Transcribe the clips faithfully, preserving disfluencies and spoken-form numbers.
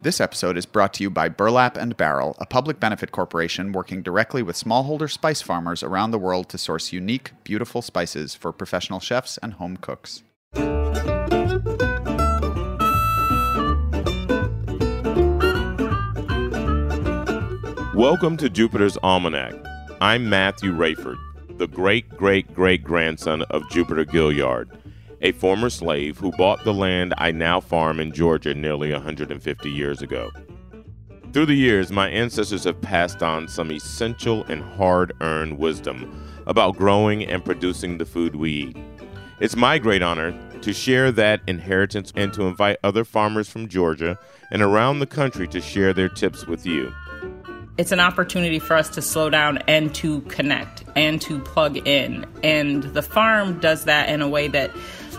This episode is brought to you by Burlap and Barrel, a public benefit corporation working directly with smallholder spice farmers around the world to source unique, beautiful spices for professional chefs and home cooks. Welcome to Jupiter's Almanac. I'm Matthew Rayford, the great-great-great-grandson of Jupiter Gilliard, a former slave who bought the land I now farm in Georgia nearly one hundred fifty years ago. Through the years, my ancestors have passed on some essential and hard-earned wisdom about growing and producing the food we eat. It's my great honor to share that inheritance and to invite other farmers from Georgia and around the country to share their tips with you. It's an opportunity for us to slow down and to connect and to plug in. And the farm does that in a way that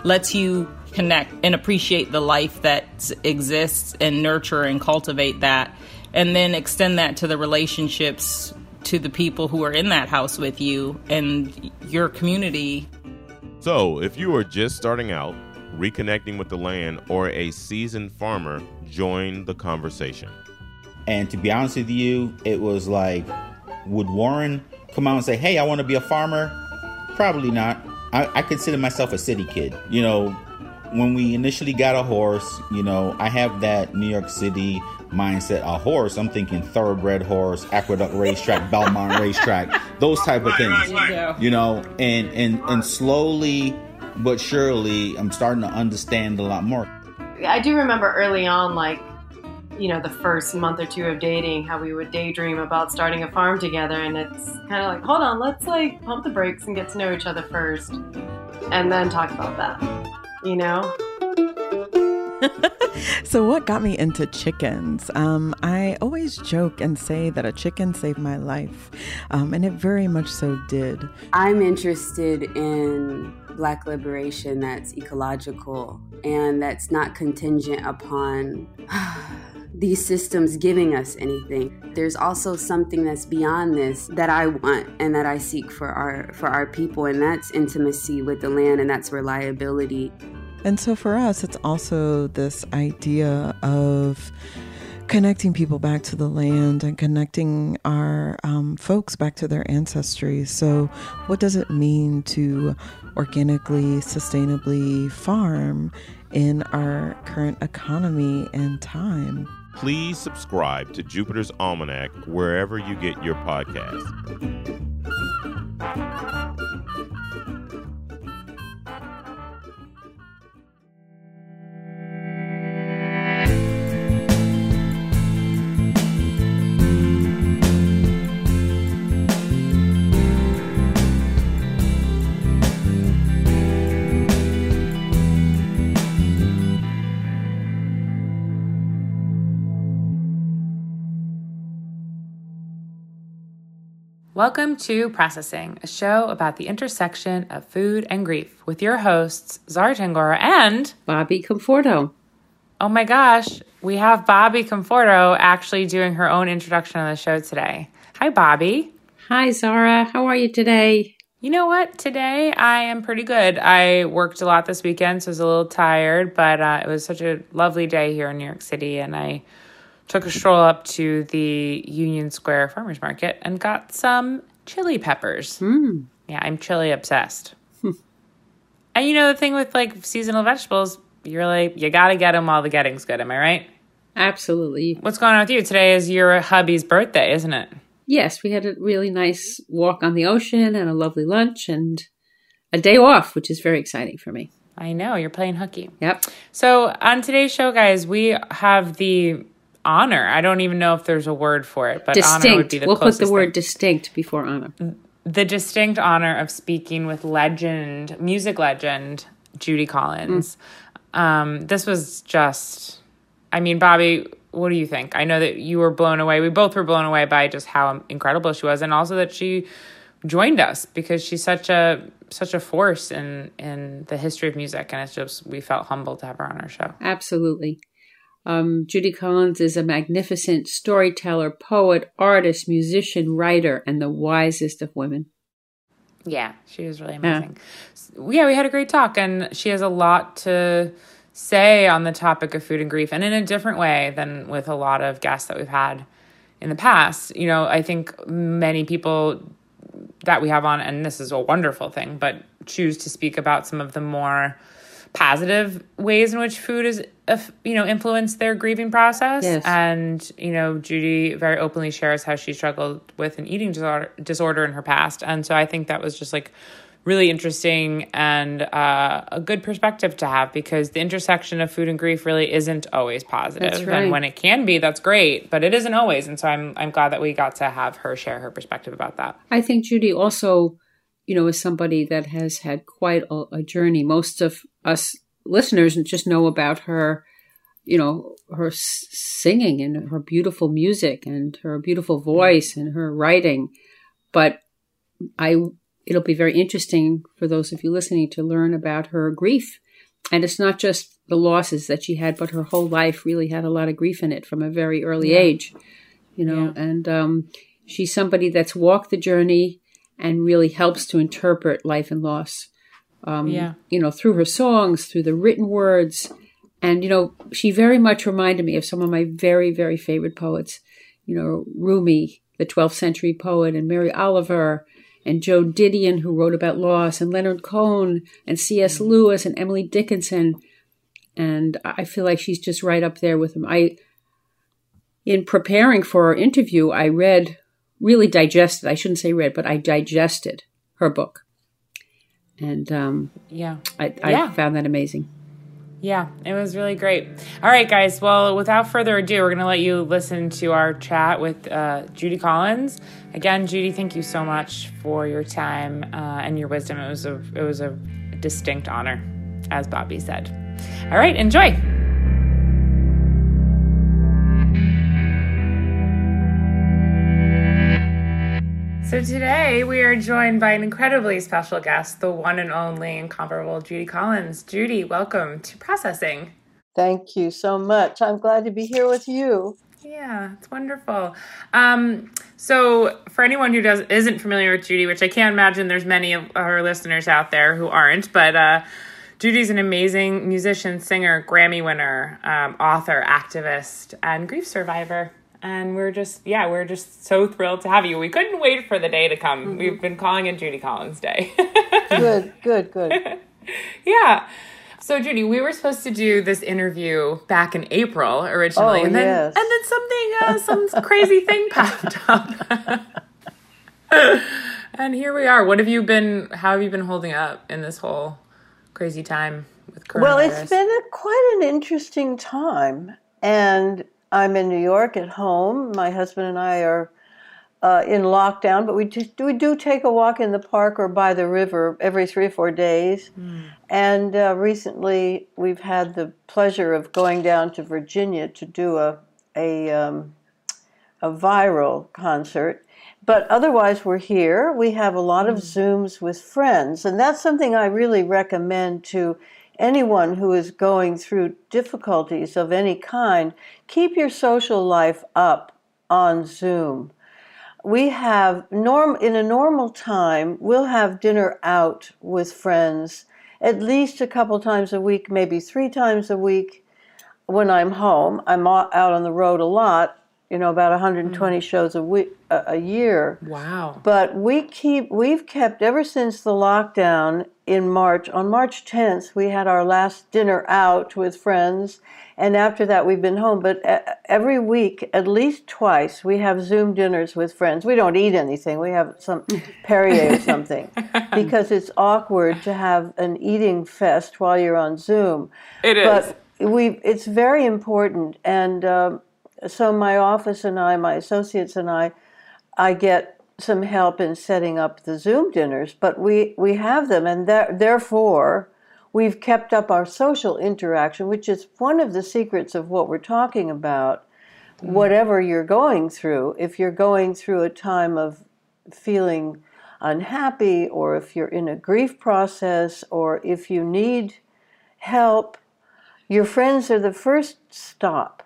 lets you connect and appreciate the life that exists and nurture and cultivate that, and then extend that to the relationships, to the people who are in that house with you and your community. So if you are just starting out, reconnecting with the land, or a seasoned farmer, join the conversation. And to be honest with you, it was like, would Warren come out and say, hey, I want to be a farmer? Probably not. I, I consider myself a city kid. You know, when we initially got a horse, you know, I have that New York City mindset. A horse, I'm thinking thoroughbred horse, Aqueduct Racetrack, Belmont Racetrack, those type of things, you know, and, and, and slowly but surely, I'm starting to understand a lot more. I do remember early on, like, you know, the first month or two of dating, how we would daydream about starting a farm together. And it's kind of like, hold on, let's like pump the brakes and get to know each other first and then talk about that, you know? So what got me into chickens? Um, I always joke and say that a chicken saved my life. Um, and it very much so did. I'm interested in Black liberation that's ecological and that's not contingent upon these systems giving us anything. There's also something that's beyond this that I want and that I seek for our for our people, and that's intimacy with the land, and that's reliability. And so for us, it's also this idea of connecting people back to the land and connecting our um, folks back to their ancestry. So what does it mean to organically, sustainably farm in our current economy and time? Please subscribe to Jupiter's Almanac wherever you get your podcasts. Welcome to Processing, a show about the intersection of food and grief, with your hosts, Zara Tangorra and Bobby Conforto. Oh my gosh, we have Bobby Conforto actually doing her own introduction on the show today. Hi, Bobby. Hi, Zara. How are you today? You know what? Today I am pretty good. I worked a lot this weekend, so I was a little tired, but uh, it was such a lovely day here in New York City, and I took a stroll up to the Union Square Farmers Market and got some chili peppers. Mm. Yeah, I'm chili obsessed. And you know the thing with like seasonal vegetables, you're like, you got to get them while the getting's good. Am I right? Absolutely. What's going on with you? Today is your hubby's birthday, isn't it? Yes, we had a really nice walk on the ocean and a lovely lunch and a day off, which is very exciting for me. I know. You're playing hooky. Yep. So on today's show, guys, we have the honor. I don't even know if there's a word for it, but distinct. Honor would be the we'll closest. We'll put the word thing. Distinct before honor. The distinct honor of speaking with legend, music legend, Judy Collins. Mm. Um, this was just, I mean, Bobby, what do you think? I know that you were blown away. We both were blown away by just how incredible she was, and also that she joined us because she's such a such a force in in the history of music, and it's just, we felt humbled to have her on our show. Absolutely. Um, Judy Collins is a magnificent storyteller, poet, artist, musician, writer, and the wisest of women. Yeah, she was really amazing. Yeah. yeah, we had a great talk, and she has a lot to say on the topic of food and grief, and in a different way than with a lot of guests that we've had in the past. You know, I think many people that we have on, and this is a wonderful thing, but choose to speak about some of the more positive ways in which food is, you know, influenced their grieving process. Yes. And, you know, Judy very openly shares how she struggled with an eating disorder, disorder in her past. And so I think that was just like really interesting and uh, a good perspective to have, because the intersection of food and grief really isn't always positive. That's right. And when it can be, that's great, but it isn't always. And so I'm I'm glad that we got to have her share her perspective about that. I think Judy also, you know, is somebody that has had quite a, a journey. Most of us listeners just know about her, you know, her singing and her beautiful music and her beautiful voice and her writing. But I it'll be very interesting for those of you listening to learn about her grief. And it's not just the losses that she had, but her whole life really had a lot of grief in it from a very early yeah. age, you know. Yeah. And um, she's somebody that's walked the journey and really helps to interpret life and loss, um, yeah. you know, through her songs, through the written words. And, you know, she very much reminded me of some of my very, very favorite poets, you know, Rumi, the twelfth century poet, and Mary Oliver, and Joan Didion, who wrote about loss, and Leonard Cohen, and C S Lewis, and Emily Dickinson. And I feel like she's just right up there with them. I, in preparing for our interview, I read, really digested, I shouldn't say read, but I digested her book. And um, yeah, I, I yeah. found that amazing. Yeah, it was really great. All right, guys. Well, without further ado, we're going to let you listen to our chat with uh, Judy Collins. Again, Judy, thank you so much for your time uh, and your wisdom. It was a it was a distinct honor, as Bobby said. All right, enjoy. So today we are joined by an incredibly special guest, the one and only incomparable Judy Collins. Judy, welcome to Processing. Thank you so much. I'm glad to be here with you. Yeah, it's wonderful. Um, so for anyone who does, isn't familiar with Judy, which I can't imagine there's many of our listeners out there who aren't, but uh, Judy's an amazing musician, singer, Grammy winner, um, author, activist, and grief survivor. And we're just, yeah, we're just so thrilled to have you. We couldn't wait for the day to come. Mm-hmm. We've been calling it Judy Collins Day. Good, good, good. Yeah. So, Judy, we were supposed to do this interview back in April originally. Oh, and then, yes. And then something, uh, some crazy thing popped up. And here we are. What have you been, how have you been holding up in this whole crazy time with coronavirus? Well, it's been a, quite an interesting time. And I'm in New York at home. My husband and I are uh, in lockdown, but we just, we do take a walk in the park or by the river every three or four days. Mm. And uh, recently, we've had the pleasure of going down to Virginia to do a a, um, a viral concert. But otherwise, we're here. We have a lot of mm. Zooms with friends, and that's something I really recommend to anyone who is going through difficulties of any kind. Keep your social life up on Zoom. We have, norm in a normal time, we'll have dinner out with friends at least a couple times a week, maybe three times a week when I'm home. I'm out on the road a lot, you know, about one hundred twenty mm. shows a week, a year. Wow. But we keep, we've kept, ever since the lockdown in March, on March tenth, we had our last dinner out with friends, and after that we've been home. But every week, at least twice, we have Zoom dinners with friends. We don't eat anything. We have some Perrier or something, because it's awkward to have an eating fest while you're on Zoom. It is. But we, it's very important, and um, so my office and I, my associates and I, I get some help in setting up the Zoom dinners, but we, we have them, and th- therefore we've kept up our social interaction, which is one of the secrets of what we're talking about. Mm-hmm. Whatever you're going through, if you're going through a time of feeling unhappy, or if you're in a grief process, or if you need help, your friends are the first stop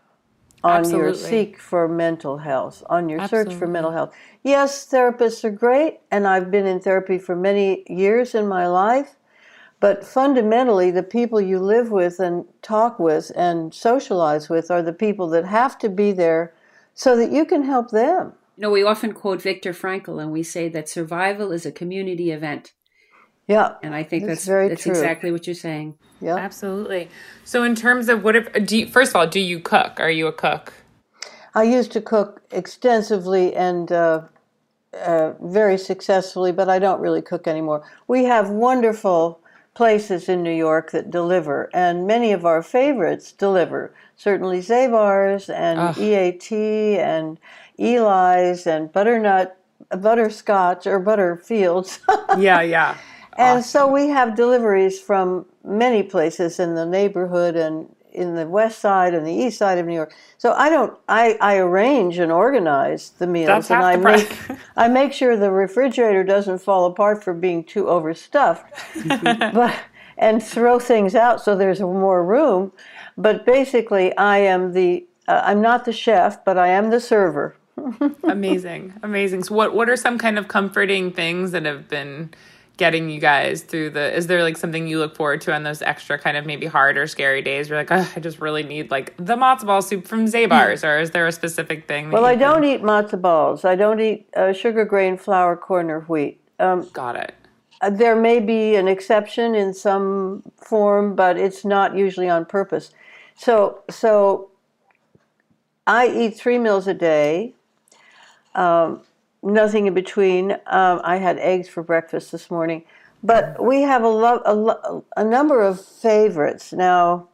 on Absolutely. Your seek for mental health, on your Absolutely. Search for mental health. Yes, therapists are great, and I've been in therapy for many years in my life, But fundamentally, the people you live with and talk with and socialize with are the people that have to be there so that you can help them. You know, we often quote Viktor Frankl and we say that survival is a community event. Yeah. And I think that's, that's, very that's true. exactly what you're saying. Yeah. Absolutely. So in terms of what if, do you, first of all, do you cook? Are you a cook? I used to cook extensively and uh, uh, very successfully, but I don't really cook anymore. We have wonderful places in New York that deliver, and many of our favorites deliver. Certainly Zabar's and Ugh. E A T and Eli's and butternut, butterscotch or Butterfields. yeah, yeah. Awesome. And so we have deliveries from many places in the neighborhood and in the west side and the east side of New York. So I don't, I, I arrange and organize the meals. That's and I make, I make sure the refrigerator doesn't fall apart for being too overstuffed but, and throw things out so there's more room. But basically I am the, uh, I'm not the chef, but I am the server. Amazing. Amazing. So what, what are some kind of comforting things that have been getting you guys through the, is there like something you look forward to on those extra kind of maybe hard or scary days where like, oh, I just really need like the matzo ball soup from Zabar's, or is there a specific thing? That well, I don't can... eat matzo balls. I don't eat uh, sugar, grain, flour, corn, or wheat. Um, Got it. Uh, there may be an exception in some form, but it's not usually on purpose. So, so I eat three meals a day. Um, Nothing in between. Um, I had eggs for breakfast this morning. But we have a, lo a, lo a number of favorites. Now,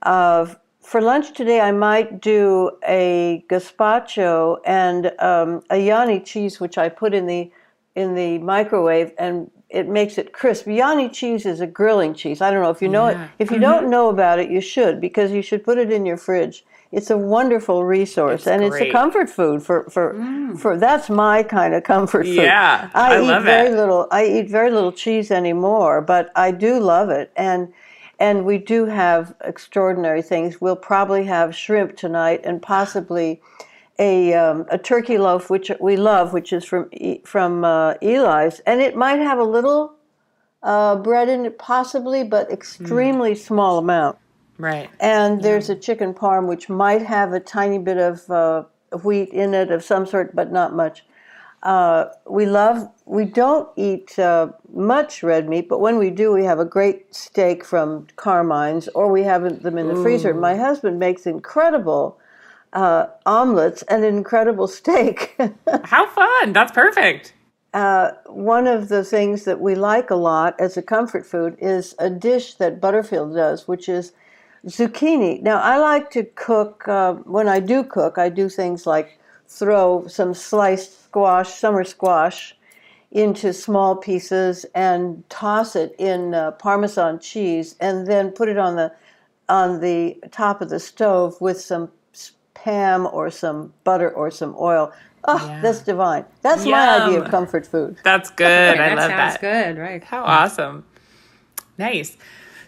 uh, for lunch today, I might do a gazpacho and um, a Yanni cheese, which I put in the, in the microwave, and it makes it crisp. Yanni cheese is a grilling cheese. I don't know if you know yeah. it. If you mm-hmm. don't know about it, you should, because you should put it in your fridge. It's a wonderful resource, it's and great. It's a comfort food for for mm. for that's my kind of comfort food. Yeah, I, I eat love very it. little. I eat very little cheese anymore, but I do love it, and and we do have extraordinary things. We'll probably have shrimp tonight, and possibly a um, a turkey loaf, which we love, which is from from uh, Eli's, and it might have a little uh, bread in it, possibly, but extremely mm. small amount. Right. And there's yeah. a chicken parm, which might have a tiny bit of uh, wheat in it of some sort, but not much. Uh, we love, we don't eat uh, much red meat, but when we do, we have a great steak from Carmine's, or we have them in the Ooh. freezer. My husband makes incredible uh, omelets and an incredible steak. How fun. That's perfect. Uh, one of the things that we like a lot as a comfort food is a dish that Butterfield does, which is zucchini. Now, I like to cook, uh, when I do cook, I do things like throw some sliced squash, summer squash, into small pieces and toss it in uh, Parmesan cheese and then put it on the, on the top of the stove with some Ham or some butter or some oil. Oh, yeah. That's divine. That's Yum. my idea of comfort food. That's good. Right, I that love that. That's good, right? How yeah. awesome. Nice.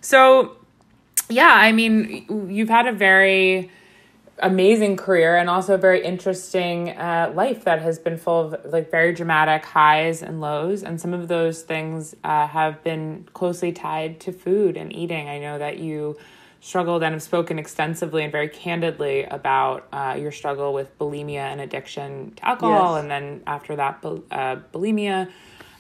So, yeah, I mean, you've had a very amazing career and also a very interesting uh, life that has been full of like very dramatic highs and lows. And some of those things uh, have been closely tied to food and eating. I know that you struggled and have spoken extensively and very candidly about uh, your struggle with bulimia and addiction to alcohol. Yes. And then after that, bul uh, bulimia.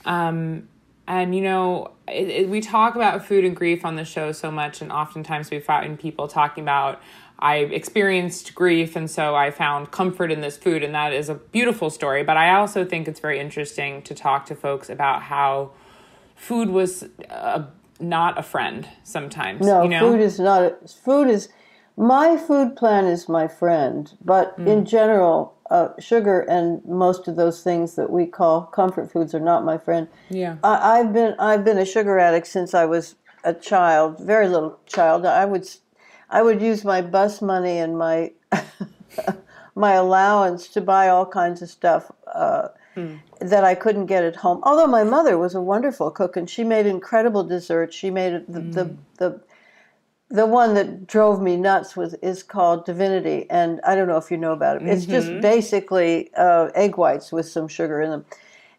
Um, and, you know, it, it, we talk about food and grief on the show so much. And oftentimes we find people talking about, I experienced grief and so I found comfort in this food. And that is a beautiful story. But I also think it's very interesting to talk to folks about how food was a not a friend sometimes. No, you know? Food is not, a, food is, my food plan is my friend, but mm. in general, uh, sugar and most of those things that we call comfort foods are not my friend. Yeah. I, I've been, I've been a sugar addict since I was a child, very little child. I would, I would use my bus money and my, my allowance to buy all kinds of stuff, uh, Mm. that I couldn't get at home. Although my mother was a wonderful cook, and she made incredible desserts. She made the mm. the, the the one that drove me nuts was is called Divinity, and I don't know if you know about it. Mm-hmm. It's just basically uh, egg whites with some sugar in them,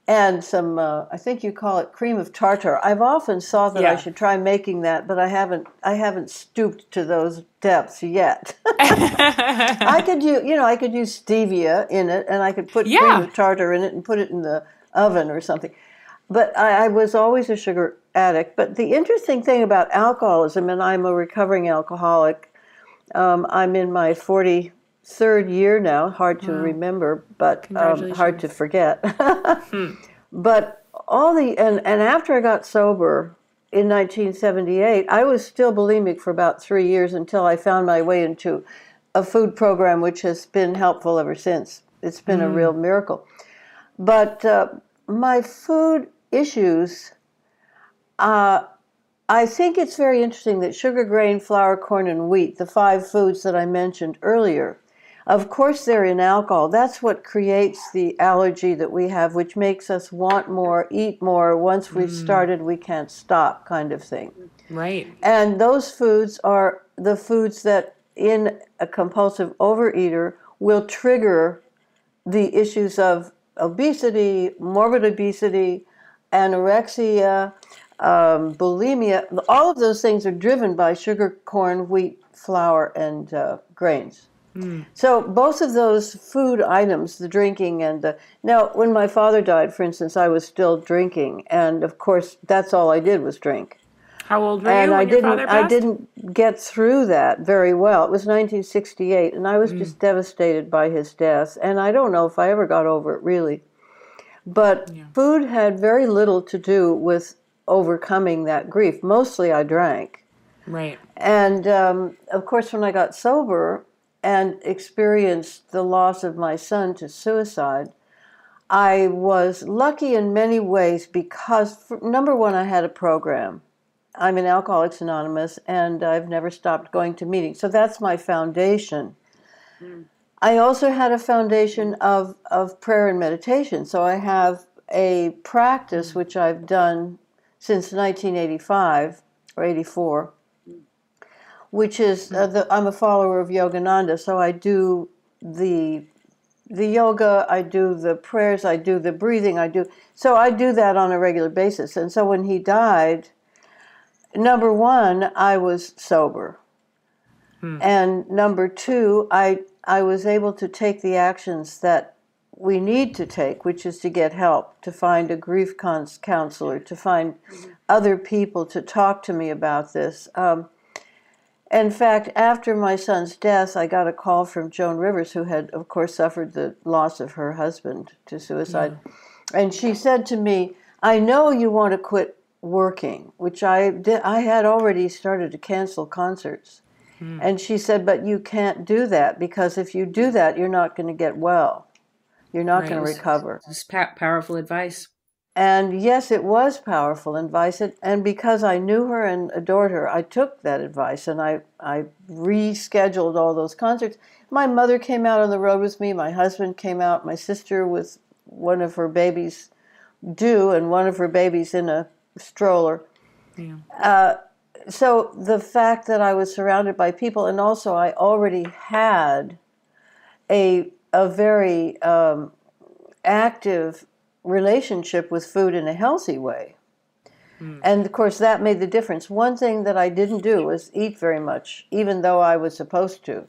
and some, uh, I think you call it cream of tartar. I've often thought that yeah. I should try making that, but I haven't, I haven't stooped to those depths yet. I could use, you know, I could use stevia in it, and I could put yeah. cream of tartar in it and put it in the oven or something. But I, I was always a sugar addict. But the interesting thing about alcoholism, and I'm a recovering alcoholic, um, I'm in my forty-third year now, hard to wow. remember, but um, hard to forget. hmm. But all the, and, and after I got sober in nineteen seventy-eight, I was still bulimic for about three years until I found my way into a food program, which has been helpful ever since. It's been mm. a real miracle. But uh, my food issues, uh, I think it's very interesting that sugar, grain, flour, corn, and wheat, the five foods that I mentioned earlier, of course they're in alcohol. That's what creates the allergy that we have, which makes us want more, eat more. Once we've mm. started, we can't stop, kind of thing. Right. And those foods are the foods that in a compulsive overeater will trigger the issues of obesity, morbid obesity, anorexia, um, bulimia. All of those things are driven by sugar, corn, wheat, flour, and uh, grains. Mm. So both of those food items, the drinking and the... Now, when my father died, for instance, I was still drinking. And, of course, that's all I did was drink. How old were and you when I your didn't, father passed? I didn't get through that very well. It was nineteen sixty-eight, and I was mm. just devastated by his death. And I don't know if I ever got over it, really. But yeah. food had very little to do with overcoming that grief. Mostly I drank. Right. And, um, of course, when I got sober and experienced the loss of my son to suicide, I was lucky in many ways because, for, number one, I had a program. I'm in Alcoholics Anonymous, and I've never stopped going to meetings. So that's my foundation. Mm. I also had a foundation of, of prayer and meditation. So I have a practice, which I've done since nineteen eighty-five or eighty-four, which is, uh, the, I'm a follower of Yogananda, so I do the the yoga, I do the prayers, I do the breathing, I do, so I do that on a regular basis. And so when he died, number one, I was sober. Hmm. And number two, I, I was able to take the actions that we need to take, which is to get help, to find a grief cons- counselor, to find other people to talk to me about this. Um, In fact, after my son's death, I got a call from Joan Rivers, who had, of course, suffered the loss of her husband to suicide. Yeah. And she said to me, I know you want to quit working, which I did. I had already started to cancel concerts. Mm. And she said, but you can't do that, because if you do that, you're not going to get well. You're not right. going to recover. It's pa- powerful advice. And yes, it was powerful advice, and because I knew her and adored her, I took that advice, and I, I rescheduled all those concerts. My mother came out on the road with me, my husband came out, my sister with one of her babies due, and one of her babies in a stroller. Yeah. Uh, so the fact that I was surrounded by people, and also I already had a, a very um, active relationship with food in a healthy way. Mm. And of course that made the difference. One thing that I didn't do was eat very much, even though I was supposed to.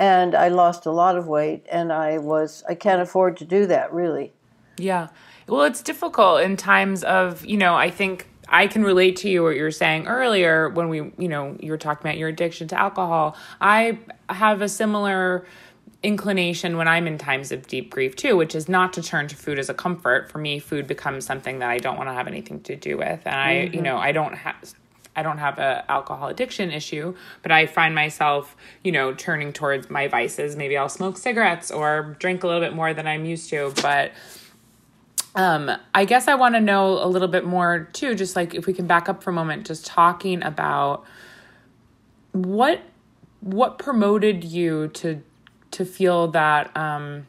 And I lost a lot of weight, and I was, I can't afford to do that, really. Yeah. Well, it's difficult in times of, you know, I think I can relate to you what you were saying earlier when we, you know, you were talking about your addiction to alcohol. I have a similar inclination when I'm in times of deep grief too, which is not to turn to food as a comfort. For me, food becomes something that I don't want to have anything to do with. And I, mm-hmm. you know, I don't have, I don't have a alcohol addiction issue, but I find myself, you know, turning towards my vices. Maybe I'll smoke cigarettes or drink a little bit more than I'm used to. But um, I guess I want to know a little bit more too, just like if we can back up for a moment, just talking about what, what promoted you to to feel that, um,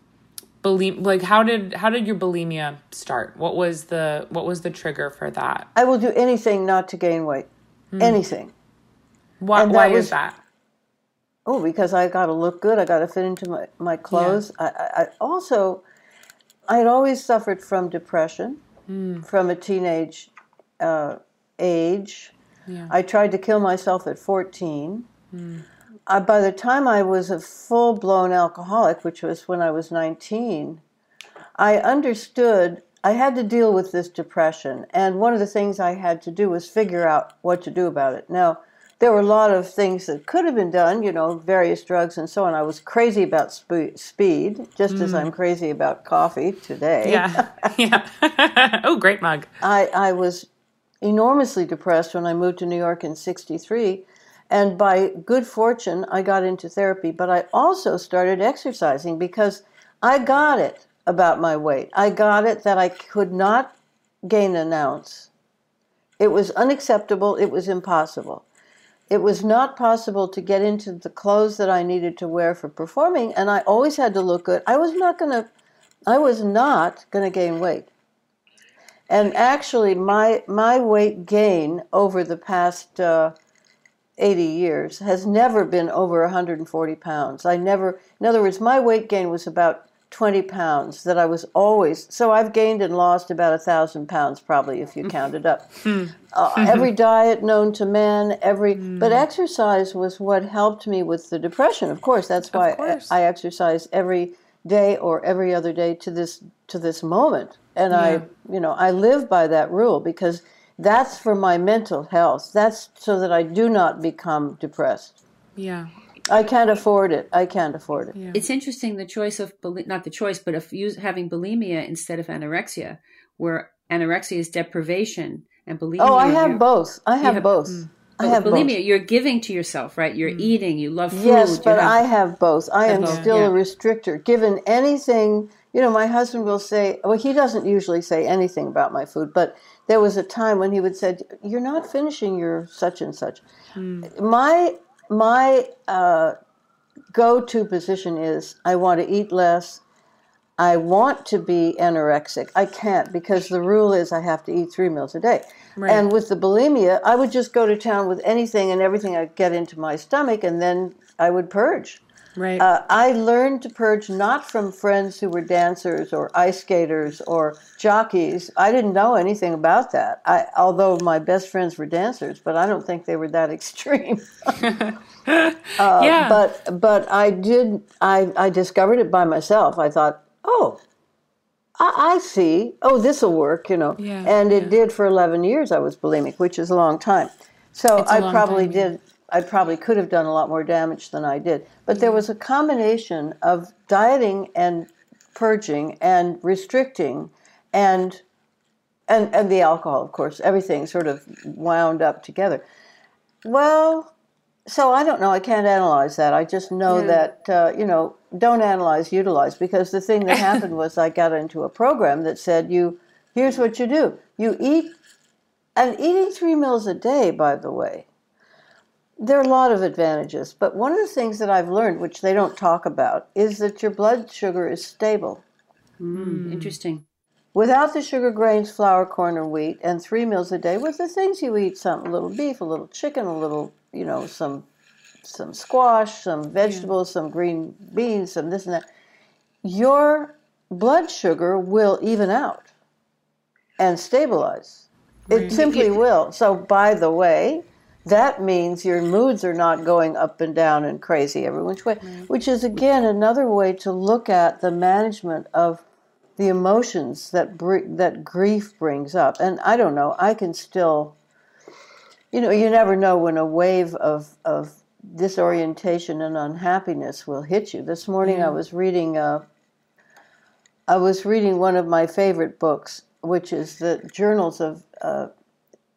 bulim- like how did, how did your bulimia start? What was the, what was the trigger for that? I will do anything not to gain weight, mm. anything. Why, why was, is that? Oh, because I got to look good. I got to fit into my, my clothes. Yeah. I, I also, I had always suffered from depression mm. from a teenage uh, age. Yeah. I tried to kill myself at fourteen. Mm. Uh, by the time I was a full-blown alcoholic, which was when I was nineteen, I understood I had to deal with this depression. And one of the things I had to do was figure out what to do about it. Now, there were a lot of things that could have been done, you know, various drugs and so on. I was crazy about sp speed, just mm. as I'm crazy about coffee today. Yeah, yeah. Oh, great mug. I, I was enormously depressed when I moved to New York in sixty-three. And by good fortune, I got into therapy. But I also started exercising because I got it about my weight. I got it that I could not gain an ounce. It was unacceptable. It was impossible. It was not possible to get into the clothes that I needed to wear for performing, and I always had to look good. I was not going to, I was not going to gain weight. And actually, my my weight gain over the past uh, eighty years has never been over one hundred forty pounds. I never, in other words, my weight gain was about twenty pounds that I was always, so I've gained and lost about a thousand pounds probably if you count it up. uh, every diet known to man, every, mm. but exercise was what helped me with the depression. Of course, that's why course. I, I exercise every day or every other day to this, to this moment. And yeah. I, you know, I live by that rule because that's for my mental health. That's so that I do not become depressed. Yeah. I can't afford it. I can't afford it. Yeah. It's interesting the choice of, not the choice, but of having bulimia instead of anorexia, where anorexia is deprivation and bulimia. Oh, I have both. I have, have both. Mm. I have bulimia, both. You're giving to yourself, right? You're mm. eating. You love food. Yes, but I have both. I am both. still yeah. a restrictor. Given anything, you know, my husband will say, well, he doesn't usually say anything about my food, but there was a time when he would say, you're not finishing your such and such. Mm. My... My uh, go-to position is I want to eat less. I want to be anorexic. I can't because the rule is I have to eat three meals a day. Right. And with the bulimia, I would just go to town with anything and everything I'd get into my stomach, and then I would purge. Right. Uh, I learned to purge not from friends who were dancers or ice skaters or jockeys. I didn't know anything about that, I, although my best friends were dancers, but I don't think they were that extreme. uh, yeah. But but I did. I, I discovered it by myself. I thought, oh, I, I see. Oh, this will work, you know. Yeah, and it yeah. did for eleven years I was bulimic, which is a long time. So I probably time, yeah. did. I probably could have done a lot more damage than I did. But there was a combination of dieting and purging and restricting and, and, and the alcohol, of course. Everything sort of wound up together. Well, so I don't know. I can't analyze that. I just know yeah. that, uh, you know, don't analyze, utilize. Because the thing that happened was I got into a program that said, you, here's what you do. You eat, and eating three meals a day, by the way, there are a lot of advantages, but one of the things that I've learned, which they don't talk about, is that your blood sugar is stable. Mm, interesting. Without the sugar, grains, flour, corn, or wheat, and three meals a day, with the things you eat, some a little beef, a little chicken, a little, you know, some some squash, some vegetables, yeah. some green beans, some this and that, your blood sugar will even out and stabilize. Right. It simply will. So, by the way, that means your moods are not going up and down and crazy every which way, right. which is, again, another way to look at the management of the emotions that br that grief brings up. And I don't know, I can still, you know, you never know when a wave of, of disorientation and unhappiness will hit you. This morning yeah. I was reading uh, I was reading one of my favorite books, which is the journals of... Uh,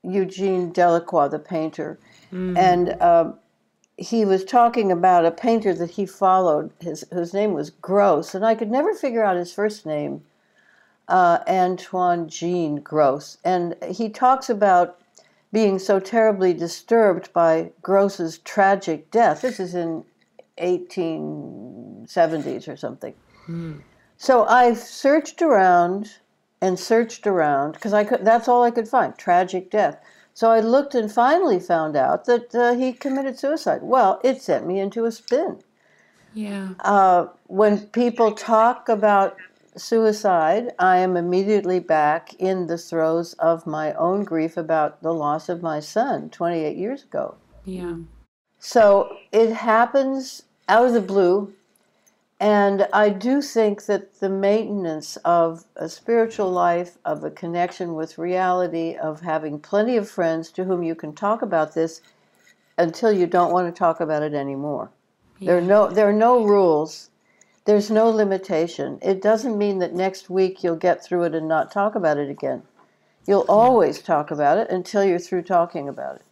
Eugene Delacroix, the painter, mm. and uh, he was talking about a painter that he followed, his, whose name was Gross, and I could never figure out his first name, uh, Antoine Jean Gross, and he talks about being so terribly disturbed by Gross's tragic death. This is in eighteen seventies or something. Mm. So I've searched around and searched around, because I could, that's all I could find, tragic death. So I looked and finally found out that uh, he committed suicide. Well, it sent me into a spin. Yeah. Uh, when people talk about suicide, I am immediately back in the throes of my own grief about the loss of my son twenty-eight years ago. Yeah. So it happens out of the blue. And I do think that the maintenance of a spiritual life, of a connection with reality, of having plenty of friends to whom you can talk about this until you don't want to talk about it anymore. Yeah. There are no, there are no rules. There's no limitation. It doesn't mean that next week you'll get through it and not talk about it again. You'll always talk about it until you're through talking about it.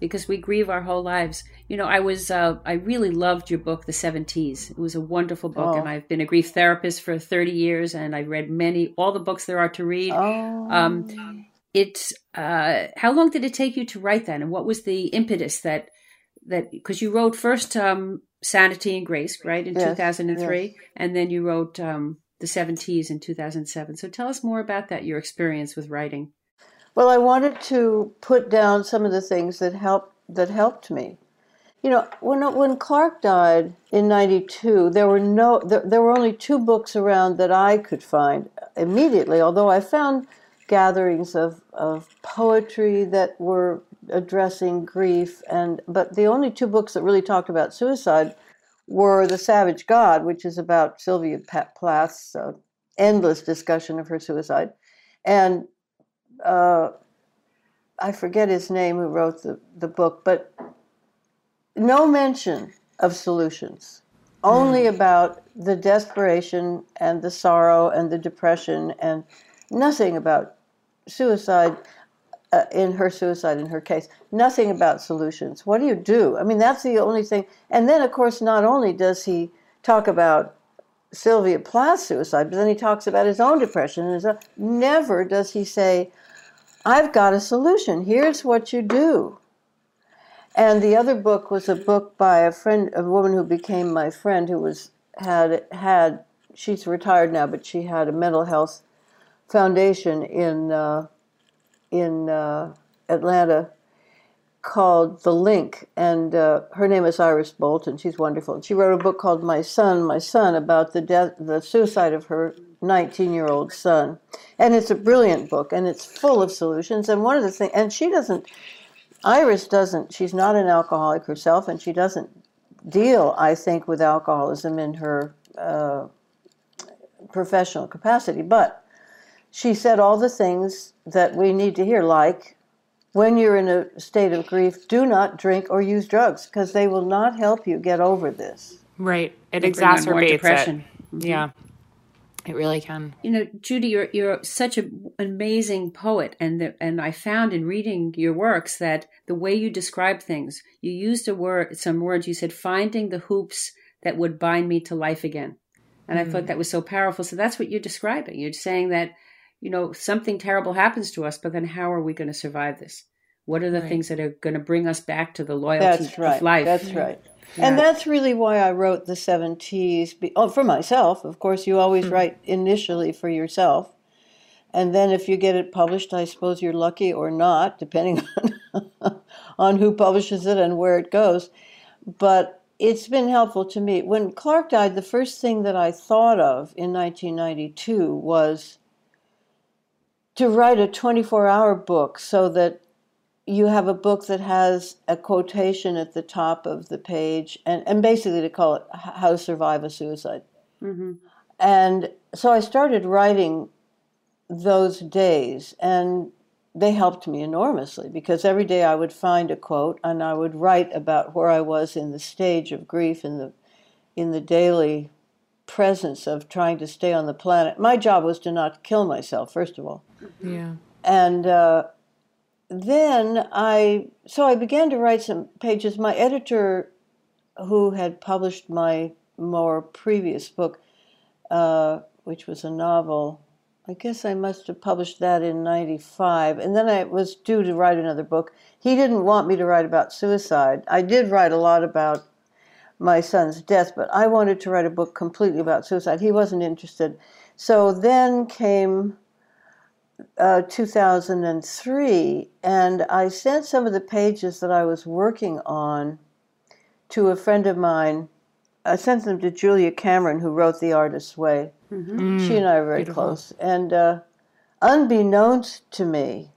Because we grieve our whole lives. You know, I was, uh, I really loved your book, The Seven T's. It was a wonderful book, oh. and I've been a grief therapist for thirty years, and I've read many, all the books there are to read. Oh. Um, it's, uh, how long did it take you to write that, and what was the impetus that, that because you wrote first um, Sanity and Grace, right, in yes. two thousand three, yes. and then you wrote um, The Seven T's in two thousand seven. So tell us more about that, your experience with writing. Well, I wanted to put down some of the things that helped that helped me. You know, when when Clark died in ninety-two, there were no there, there were only two books around that I could find immediately, although I found gatherings of of poetry that were addressing grief, and but the only two books that really talked about suicide were The Savage God, which is about Sylvia Plath's uh, endless discussion of her suicide, and Uh, I forget his name who wrote the, the book, but no mention of solutions, only mm. about the desperation and the sorrow and the depression, and nothing about suicide uh, in her suicide, in her case, nothing about solutions. What do you do? I mean, that's the only thing. And then, of course, not only does he talk about Sylvia Plath's suicide, but then he talks about his own depression. And his own, never does he say, I've got a solution. Here's what you do. And the other book was a book by a friend, a woman who became my friend, who was had had. She's retired now, but she had a mental health foundation in uh, in uh, Atlanta called The Link, and uh, her name is Iris Bolton. She's wonderful. She wrote a book called My Son, My Son, about the death, the suicide of her nineteen-year-old son. And it's a brilliant book, and it's full of solutions. And one of the things, and she doesn't, Iris doesn't, she's not an alcoholic herself, and she doesn't deal, I think, with alcoholism in her uh, professional capacity. But she said all the things that we need to hear, like, when you're in a state of grief, do not drink or use drugs, because they will not help you get over this. Right. It they exacerbates depression. It. Mm-hmm. Yeah. It really can. You know, Judy, you're you're such an amazing poet, and the, and I found in reading your works that the way you describe things, you used a word, some words. You said, "Finding the hoops that would bind me to life again," and mm-hmm. I thought that was so powerful. So that's what you're describing. You're saying that, you know, something terrible happens to us, but then how are we going to survive this? What are the right. things that are going to bring us back to the loyalty that's right. of life? That's right. Yeah. And that's really why I wrote The Seven T's. Oh, for myself, of course, you always mm. write initially for yourself. And then if you get it published, I suppose you're lucky or not, depending on, on who publishes it and where it goes. But it's been helpful to me. When Clark died, the first thing that I thought of in nineteen ninety-two was to write a twenty-four hour book so that you have a book that has a quotation at the top of the page, and, and basically to call it How to Survive a Suicide. Mm-hmm. And so I started writing those days, and they helped me enormously, because every day I would find a quote and I would write about where I was in the stage of grief, in the, in the daily presence of trying to stay on the planet. My job was to not kill myself, first of all. Yeah. And uh, then I, so I began to write some pages. My editor, who had published my more previous book, uh, which was a novel, I guess I must have published that in ninety-five, and then I was due to write another book. He didn't want me to write about suicide. I did write a lot about my son's death, but I wanted to write a book completely about suicide. He wasn't interested. So then came Uh, two thousand three, and I sent some of the pages that I was working on to a friend of mine I sent them to Julia Cameron, who wrote The Artist's Way. Mm-hmm. Mm, she and I are very beautiful. Close. And uh, unbeknownst to me,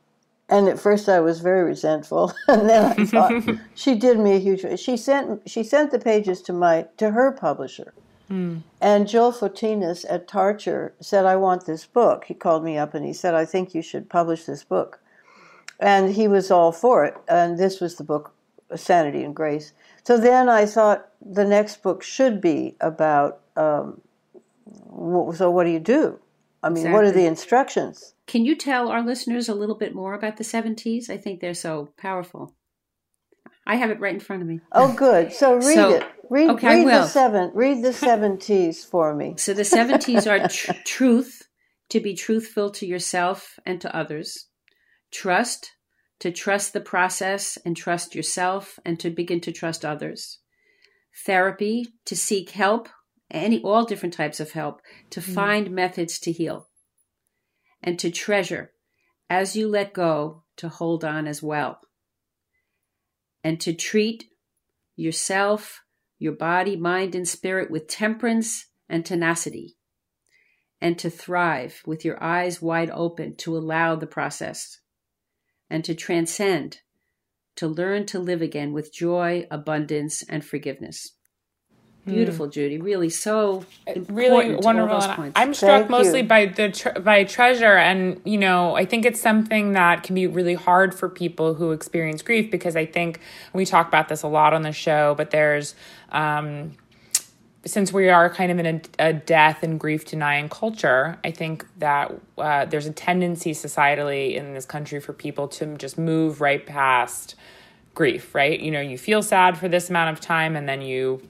and at first I was very resentful, and then I thought, she did me a huge... She sent she sent the pages to my to her publisher. Mm. And Joel Fotinas at Tarcher said, I want this book. He called me up and he said, I think you should publish this book. And he was all for it. And this was the book, Sanity and Grace. So then I thought the next book should be about, um, so what do you do? I mean, exactly. What are the instructions? Can you tell our listeners a little bit more about the Seven T's? I think they're so powerful. I have it right in front of me. Oh, good. So read so, it. Read, okay, read I will. the seven. Read the seven T's for me. So the seven T's are tr truth, to be truthful to yourself and to others. Trust, to trust the process and trust yourself and to begin to trust others. Therapy, to seek help, any all different types of help, to mm. find methods to heal. And to treasure, as you let go, to hold on as well. And to treat yourself, your body, mind, and spirit with temperance and tenacity. And to thrive with your eyes wide open, to allow the process. And to transcend, to learn to live again with joy, abundance, and forgiveness. Beautiful, Judy. Really so important. Really wonderful. Those points. I'm struck Thank mostly you. by the tr by treasure. And, you know, I think it's something that can be really hard for people who experience grief, because I think we talk about this a lot on the show, but there's... Um, since we are kind of in a, a death and grief denying culture, I think that uh, there's a tendency societally in this country for people to just move right past grief, right? You know, you feel sad for this amount of time and then you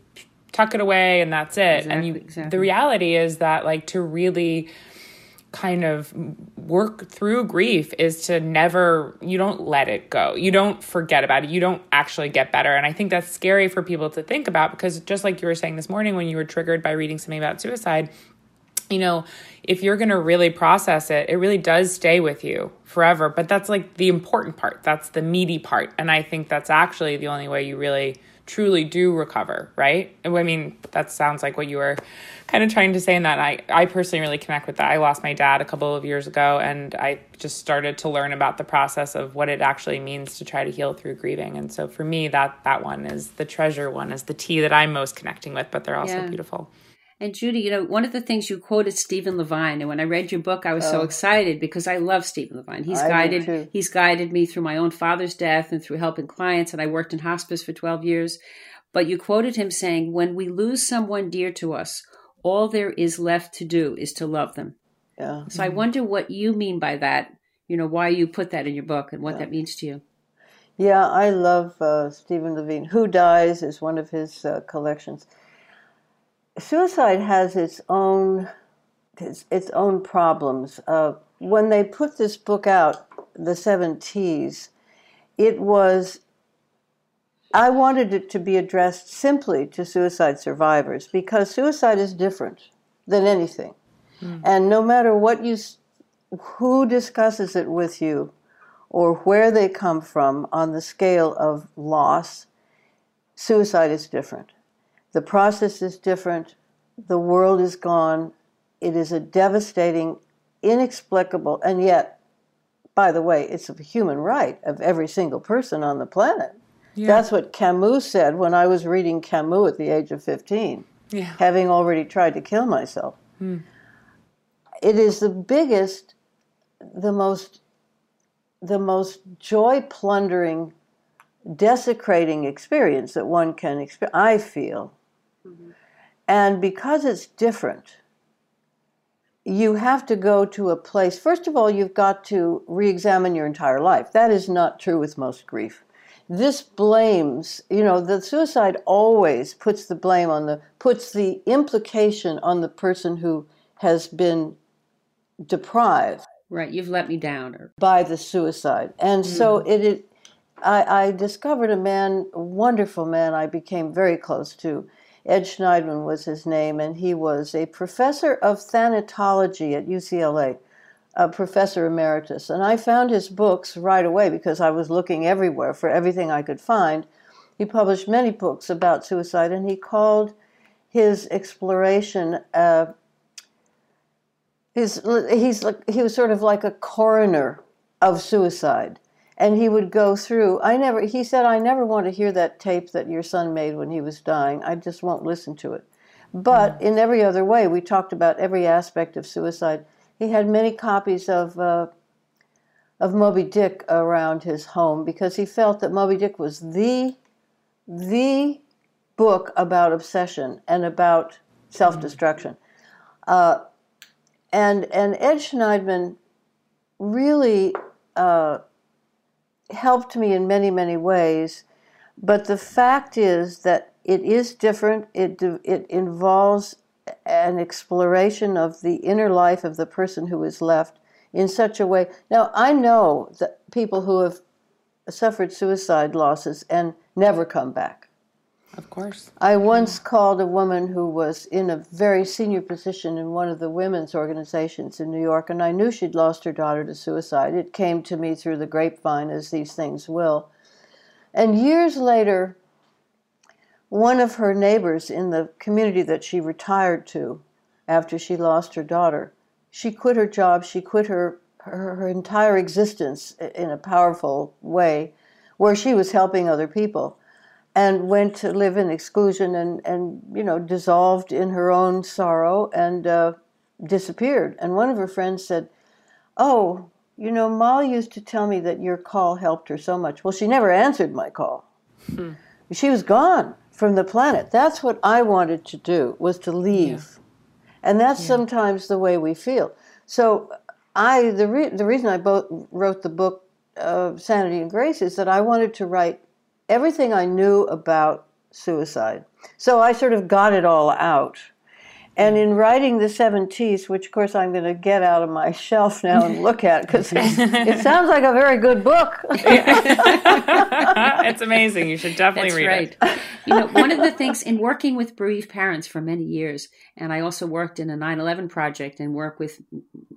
tuck it away and that's it. Exactly, and you, exactly. the reality is that, like, to really kind of work through grief is to never, you don't let it go. You don't forget about it. You don't actually get better. And I think that's scary for people to think about, because just like you were saying this morning when you were triggered by reading something about suicide, you know, if you're going to really process it, it really does stay with you forever. But that's like the important part. That's the meaty part. And I think that's actually the only way you really truly do recover, right? I mean, that sounds like what you were kind of trying to say in that. I, I personally really connect with that. I lost my dad a couple of years ago, and I just started to learn about the process of what it actually means to try to heal through grieving. And so for me, that that one is the treasure one, is the tea that I'm most connecting with, but they're also yeah. beautiful. And Judy, you know, one of the things you quoted Stephen Levine, and when I read your book, I was oh. so excited because I love Stephen Levine. He's I guided he's guided me through my own father's death and through helping clients, and I worked in hospice for twelve years. But you quoted him saying, when we lose someone dear to us, all there is left to do is to love them. Yeah. So mm-hmm. I wonder what you mean by that, you know, why you put that in your book and what yeah. that means to you. Yeah, I love uh, Stephen Levine. Who Dies is one of his uh, collections. Suicide has its own its, its own problems. Uh, when they put this book out, The Seven T's, it was, I wanted it to be addressed simply to suicide survivors, because suicide is different than anything. Mm. And no matter what you, who discusses it with you or where they come from on the scale of loss, suicide is different. The process is different. The world is gone. It is a devastating, inexplicable, and yet, by the way, it's a human right of every single person on the planet. Yeah. That's what Camus said when I was reading Camus at the age of fifteen, yeah. having already tried to kill myself. Hmm. It is the biggest, the most, the most joy-plundering, desecrating experience that one can experience, I feel. Mm-hmm. And because it's different, you have to go to a place. First of all, you've got to re-examine your entire life. That is not true with most grief. This blames, you know, the suicide always puts the blame on the, puts the implication on the person who has been deprived. Right, you've let me down. Or... by the suicide. And mm-hmm. so it is, I, I discovered a man, a wonderful man I became very close to. Ed Shneidman was his name, and he was a professor of thanatology at U C L A, a professor emeritus. And I found his books right away because I was looking everywhere for everything I could find. He published many books about suicide, and he called his exploration of his, he's like, he was sort of like a coroner of suicide. And he would go through, I never, he said, I never want to hear that tape that your son made when he was dying. I just won't listen to it. But in every other way, we talked about every aspect of suicide. He had many copies of, uh, of Moby Dick around his home because he felt that Moby Dick was the, the book about obsession and about self-destruction. Uh, and, and Ed Shneidman really... Uh, helped me in many, many ways, but the fact is that it is different. It, it involves an exploration of the inner life of the person who is left in such a way. Now, I know that people who have suffered suicide losses and never come back. Of course. I once called a woman who was in a very senior position in one of the women's organizations in New York, and I knew she'd lost her daughter to suicide. It came to me through the grapevine, as these things will. And years later, one of her neighbors in the community that she retired to after she lost her daughter, she quit her job, she quit her, her, her entire existence in a powerful way, where she was helping other people. And went to live in exclusion and, and you know, dissolved in her own sorrow and uh, disappeared. And one of her friends said, oh, you know, Ma used to tell me that your call helped her so much. Well, she never answered my call. Hmm. She was gone from the planet. That's what I wanted to do, was to leave. Yeah. And that's yeah. sometimes the way we feel. So I the, re the reason I both wrote the book, uh, Sanity and Grace, is that I wanted to write everything I knew about suicide. So I sort of got it all out. And in writing The Seven T's, which of course I'm going to get out of my shelf now and look at, because it, it sounds like a very good book. It's amazing. You should definitely That's read right. it. You know, one of the things in working with bereaved parents for many years, and I also worked in a nine eleven project and work with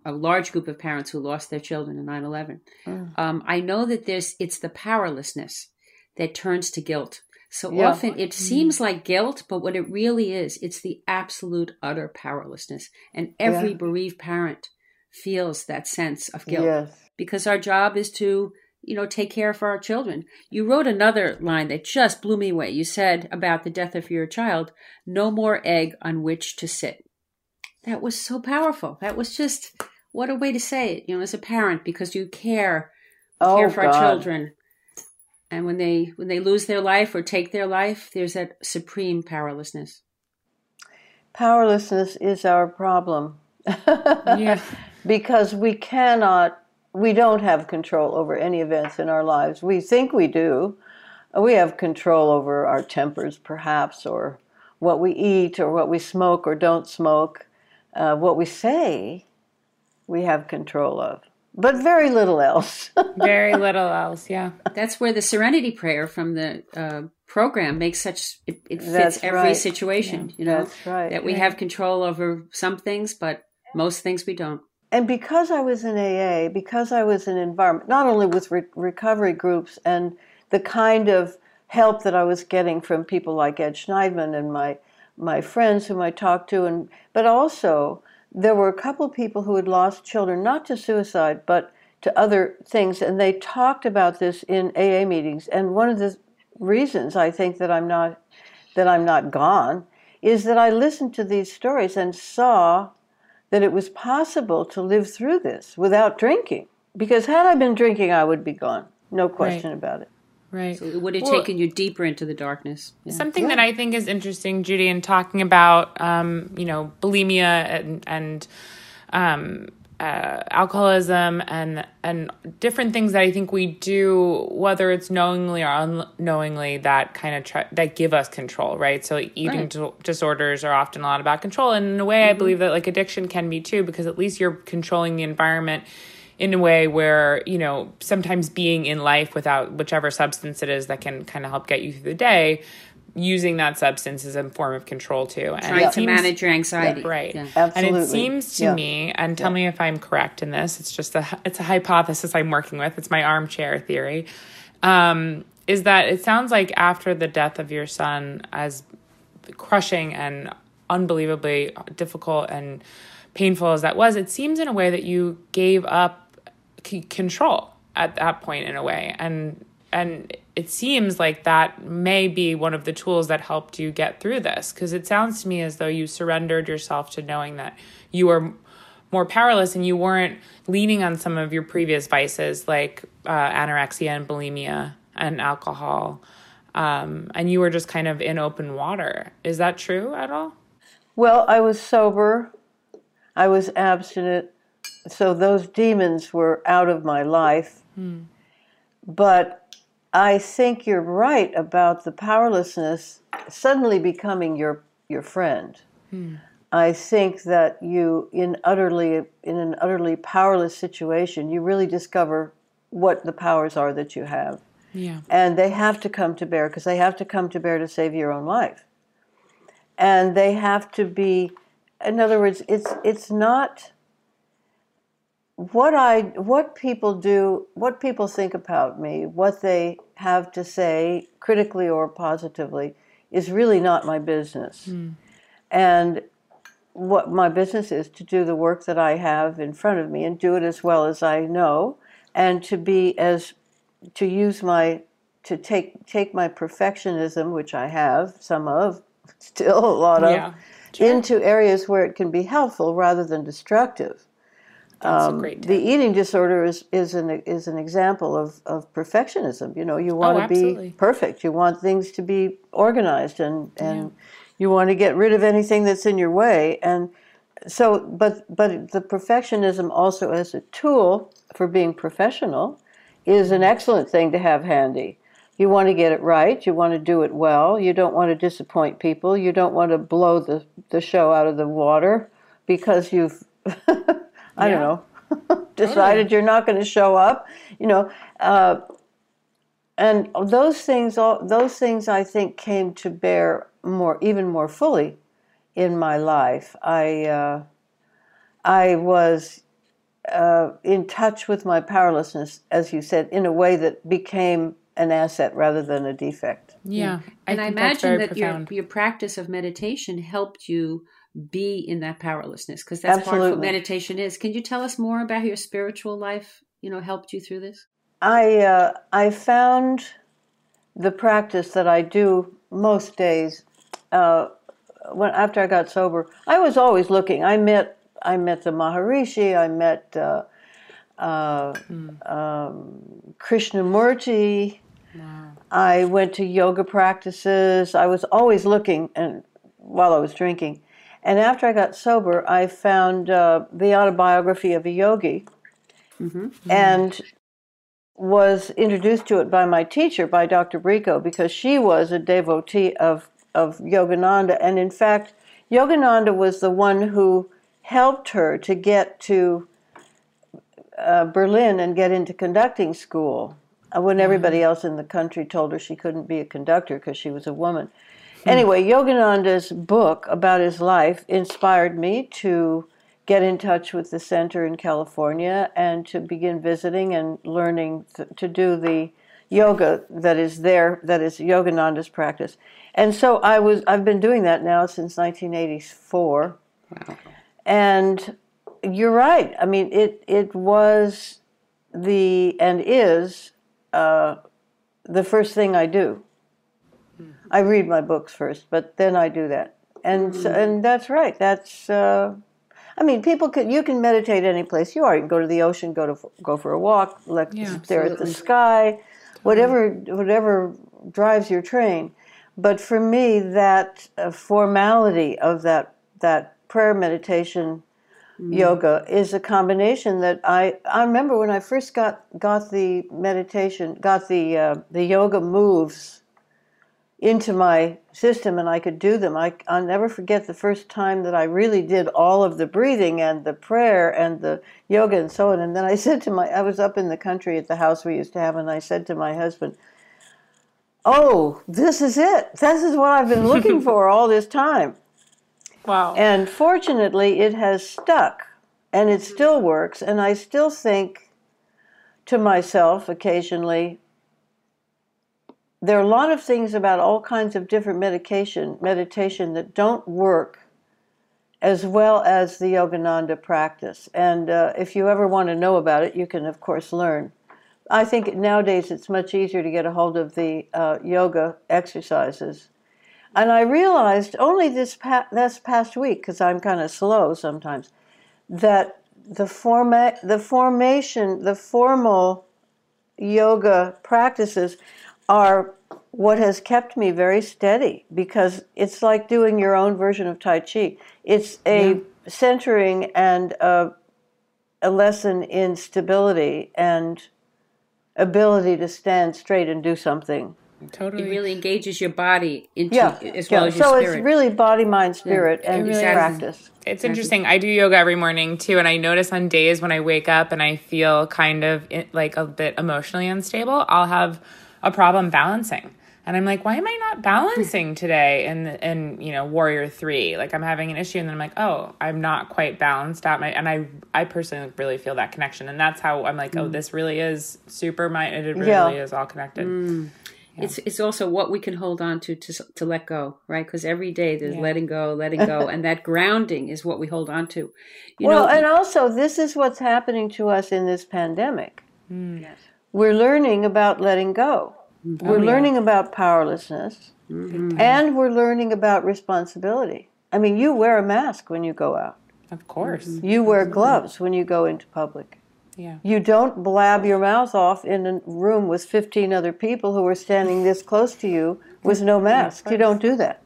a large group of parents who lost their children in nine eleven. Mm. Um, I know that there's, it's the powerlessness that turns to guilt. So yeah. often it seems like guilt, but what it really is, it's the absolute utter powerlessness. And every yeah. bereaved parent feels that sense of guilt yes. because our job is to, you know, take care for our children. You wrote another line that just blew me away. You said about the death of your child, no more egg on which to sit. That was so powerful. That was just, what a way to say it, you know, as a parent, because you care, oh, care for God. Our children. And when they when they lose their life or take their life, there's that supreme powerlessness. Powerlessness is our problem. Yeah. Because we cannot, we don't have control over any events in our lives. We think we do. We have control over our tempers, perhaps, or what we eat, or what we smoke or don't smoke. Uh, what we say, we have control of. But very little else. Very little else, yeah. That's where the serenity prayer from the uh, program makes such, it, it fits That's every right. situation, yeah. you know, That's right. that we yeah. have control over some things, but most things we don't. And because I was in A A, because I was in environment, not only with re recovery groups and the kind of help that I was getting from people like Ed Shneidman and my, my friends whom I talked to, and but also... there were a couple of people who had lost children, not to suicide, but to other things, and they talked about this in A A meetings. And one of the reasons I think that I'm not, that I'm not gone is that I listened to these stories and saw that it was possible to live through this without drinking. Because had I been drinking, I would be gone. No question right. about it. Right. So it would have well, taken you deeper into the darkness. Yeah. Something yeah. that I think is interesting, Judy, in talking about, um, you know, bulimia and, and um, uh, alcoholism and and different things that I think we do, whether it's knowingly or unknowingly, that kind of try, that give us control, right? So like eating right. disorders are often a lot about control, and in a way, mm-hmm. I believe that like addiction can be too, because at least you're controlling the environment. In a way where, you know, sometimes being in life without whichever substance it is that can kind of help get you through the day, using that substance is a form of control too. And trying to seems, manage your anxiety. Yeah, right. Yeah. Absolutely. And it seems to yeah. me, and tell yeah. me if I'm correct in this, it's just a, it's a hypothesis I'm working with, it's my armchair theory, um, is that it sounds like after the death of your son, as crushing and unbelievably difficult and painful as that was, it seems in a way that you gave up c- control at that point in a way. And and it seems like that may be one of the tools that helped you get through this, because it sounds to me as though you surrendered yourself to knowing that you were more powerless and you weren't leaning on some of your previous vices like uh, anorexia and bulimia and alcohol. Um, and you were just kind of in open water. Is that true at all? Well, I was sober. I was abstinent. So those demons were out of my life. Hmm. But I think you're right about the powerlessness suddenly becoming your, your friend. Hmm. I think that you, in utterly in an utterly powerless situation, you really discover what the powers are that you have. Yeah. And they have to come to bear, because they have to come to bear to save your own life. And they have to be, in other words, it's it's not what I what people do, what people think about me, what they have to say critically or positively is really not my business. Mm. And what my business is to do the work that I have in front of me and do it as well as I know, and to be as, to use my, to take take my perfectionism, which I have some of, still a lot of, yeah, into areas where it can be helpful rather than destructive. That's um, a great tip. The eating disorder is is an is an example of, of perfectionism. You know, you want oh, to absolutely. be perfect. You want things to be organized and and. Yeah. You want to get rid of anything that's in your way. And so, but but the perfectionism also as a tool for being professional is an excellent thing to have handy. You want to get it right. You want to do it well. You don't want to disappoint people. You don't want to blow the, the show out of the water because you've, I yeah. don't know, decided totally. you're not going to show up. You know, uh, and those things, all those things I think came to bear more, even more fully in my life. I uh, I was uh, in touch with my powerlessness, as you said, in a way that became an asset rather than a defect. Yeah. And I, I imagine that your, your practice of meditation helped you be in that powerlessness, because that's part of what meditation is. Can you tell us more about how your spiritual life, you know, helped you through this? I uh, I found the practice that I do most days, uh, when after I got sober, I was always looking. I met I met the Maharishi. I met uh, uh, mm. um, Krishnamurti. Wow. I went to yoga practices. I was always looking, and while I was drinking, and after I got sober, I found uh, the autobiography of a yogi, mm-hmm. Mm-hmm. and was introduced to it by my teacher, by Doctor Brico, because she was a devotee of, of Yogananda. And in fact, Yogananda was the one who helped her to get to uh, Berlin and get into conducting school, when mm-hmm. everybody else in the country told her she couldn't be a conductor because she was a woman. Mm-hmm. Anyway, Yogananda's book about his life inspired me to get in touch with the center in California and to begin visiting and learning th- to do the yoga that is there, that is Yogananda's practice. And so I was, I've been doing that now since nineteen eighty-four. Wow. And you're right. I mean, it, it was the, and is, uh, the first thing I do. I read my books first, but then I do that. And, mm-hmm. so, and that's right. That's, uh, I mean, people can, you can meditate any place you are. You can go to the ocean, go to go for a walk, look, yeah, stare absolutely. at the sky, whatever whatever drives your train. But for me, that uh, formality of that that prayer meditation mm. yoga is a combination that I I remember when I first got got the meditation, got the uh, the yoga moves into my system, and I could do them. I, I'll never forget the first time that I really did all of the breathing and the prayer and the yoga and so on. And then I said to my, I was up in the country at the house we used to have, and I said to my husband, oh, this is it. This is what I've been looking for all this time. Wow. And fortunately, it has stuck, and it still works. And I still think to myself occasionally, there are a lot of things about all kinds of different medication, meditation that don't work as well as the Yogananda practice. And uh, if you ever want to know about it, you can, of course, learn. I think nowadays it's much easier to get a hold of the uh, yoga exercises. And I realized only this, pa this past week, because I'm kind of slow sometimes, that the, forma the formation, the formal yoga practices are what has kept me very steady, because it's like doing your own version of Tai Chi. It's a yeah. centering and a, a lesson in stability and ability to stand straight and do something. Totally. It really engages your body into yeah. as well yeah. as your so spirit. So it's really body, mind, spirit, yeah. and really practice. It's interesting. I do yoga every morning, too, and I notice on days when I wake up and I feel kind of like a bit emotionally unstable, I'll have a problem balancing. And I'm like, why am I not balancing today? And, and you know, Warrior Three, like I'm having an issue. And then I'm like, oh, I'm not quite balanced out. My, and I I personally really feel that connection. And that's how I'm like, mm. oh, this really is super minded. It really yeah. is all connected. Mm. Yeah. It's it's also what we can hold on to to, to let go, right? Because every day there's yeah. letting go, letting go. And that grounding is what we hold on to. You well, know, and also this is what's happening to us in this pandemic. Mm. Yes. We're learning about letting go. Mm-hmm. We're oh, learning yeah. about powerlessness, mm-hmm. and we're learning about responsibility. I mean, you wear a mask when you go out. Of course. Mm-hmm. You wear gloves when you go into public. Yeah. You don't blab your mouth off in a room with fifteen other people who are standing this close to you with no mask. Yeah, you don't do that.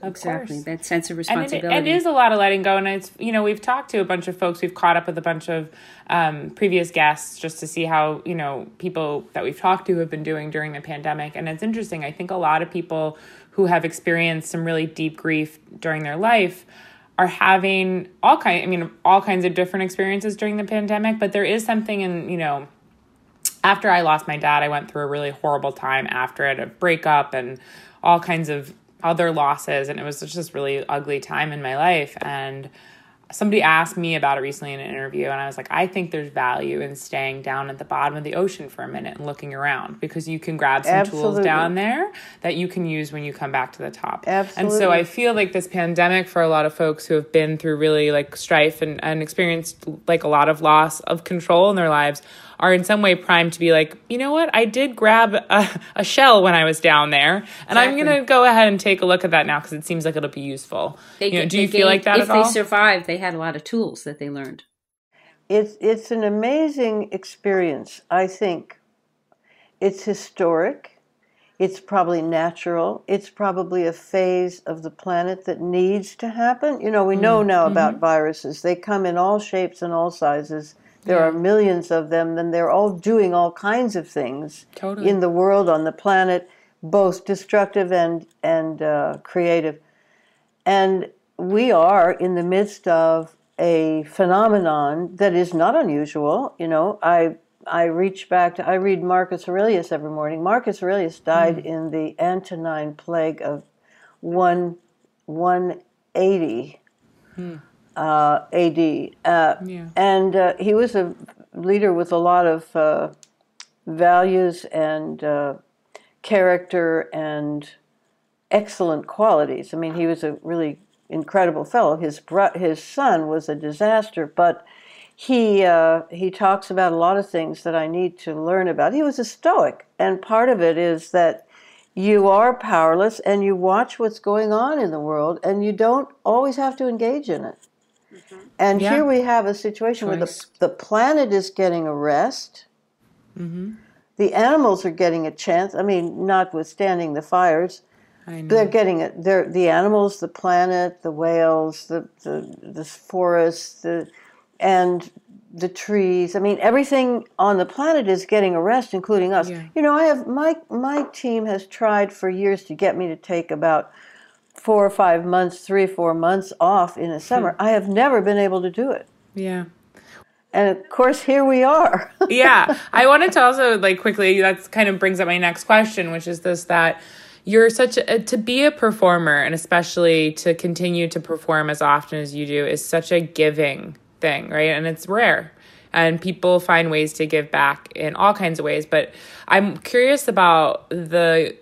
Of exactly. Course. That sense of responsibility. And it, it is a lot of letting go. And it's, you know, we've talked to a bunch of folks. We've caught up with a bunch of um, previous guests just to see how, you know, people that we've talked to have been doing during the pandemic. And it's interesting. I think a lot of people who have experienced some really deep grief during their life are having all kind, I mean, all kinds of different experiences during the pandemic. But there is something in, you know, after I lost my dad, I went through a really horrible time after it, a breakup and all kinds of other losses, and it was just this really ugly time in my life. And somebody asked me about it recently in an interview, and I was like, I think there's value in staying down at the bottom of the ocean for a minute and looking around, because you can grab some Absolutely. tools down there that you can use when you come back to the top. Absolutely. And so I feel like this pandemic, for a lot of folks who have been through really like strife and, and experienced like a lot of loss of control in their lives, are in some way primed to be like, you know what, I did grab a, a shell when I was down there, and exactly. I'm going to go ahead and take a look at that now because it seems like it'll be useful. They, you know, do you gained, feel like that at all? If they survived, they had a lot of tools that they learned. It's, it's an amazing experience, I think. It's historic. It's probably natural. It's probably a phase of the planet that needs to happen. You know, we mm. know now mm-hmm. about viruses. They come in all shapes and all sizes. There are millions of them, and they're all doing all kinds of things totally. in the world, on the planet, both destructive and, and uh, creative. And we are in the midst of a phenomenon that is not unusual. You know, I, I reach back to, I read Marcus Aurelius every morning. Marcus Aurelius died mm. in the Antonine Plague of one eighty. Mm. Uh, A D. Uh, yeah. And uh, he was a leader with a lot of uh, values and uh, character and excellent qualities. I mean, he was a really incredible fellow. His bro his son was a disaster, but he uh, he talks about a lot of things that I need to learn about. He was a Stoic, and part of it is that you are powerless, and you watch what's going on in the world, and you don't always have to engage in it. Mm-hmm. And yeah. here we have a situation Choice. where the, the planet is getting a rest. Mm-hmm. The animals are getting a chance. I mean, notwithstanding the fires, I know. they're getting it. They're, the animals, the planet, the whales, the the, the forests, the, and the trees. I mean, everything on the planet is getting a rest, including us. Yeah. You know, I have my my team has tried for years to get me to take about four or five months, three, four months off in the summer. I have never been able to do it. Yeah. And of course, here we are. Yeah. I wanted to also, like, quickly, that kind of brings up my next question, which is this, that you're such a, to be a performer, and especially to continue to perform as often as you do, is such a giving thing, right? And it's rare. And people find ways to give back in all kinds of ways. But I'm curious about the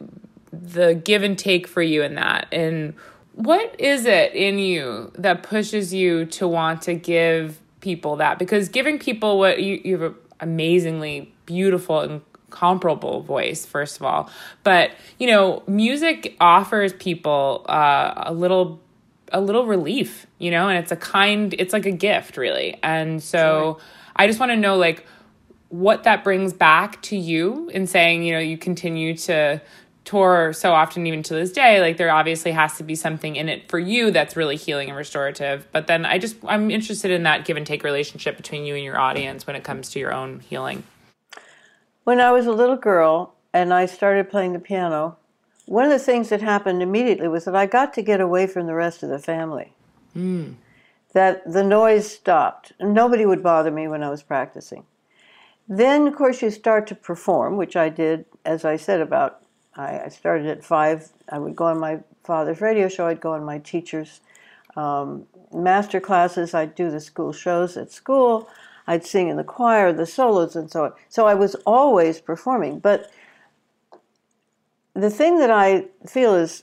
the give and take for you in that, and What is it in you that pushes you to want to give people that? Because giving people what you, you have an amazingly beautiful and comparable voice, first of all. But, you know, music offers people uh, a little a little relief, you know, and it's a kind, it's like a gift, really. And so sure. I just want to know, like, what that brings back to you in saying, you know, you continue to tour so often, even to this day. Like, there obviously has to be something in it for you that's really healing and restorative. But then I just, I'm interested in that give and take relationship between you and your audience when it comes to your own healing. When I was a little girl and I started playing the piano, one of the things that happened immediately was that I got to get away from the rest of the family. Mm. That the noise stopped. Nobody would bother me when I was practicing. Then, of course, you start to perform, which I did, as I said, about I started at five. I would go on my father's radio show. I'd go on my teacher's um, master classes. I'd do the school shows at school. I'd sing in the choir, the solos, and so on. So I was always performing. But the thing that I feel is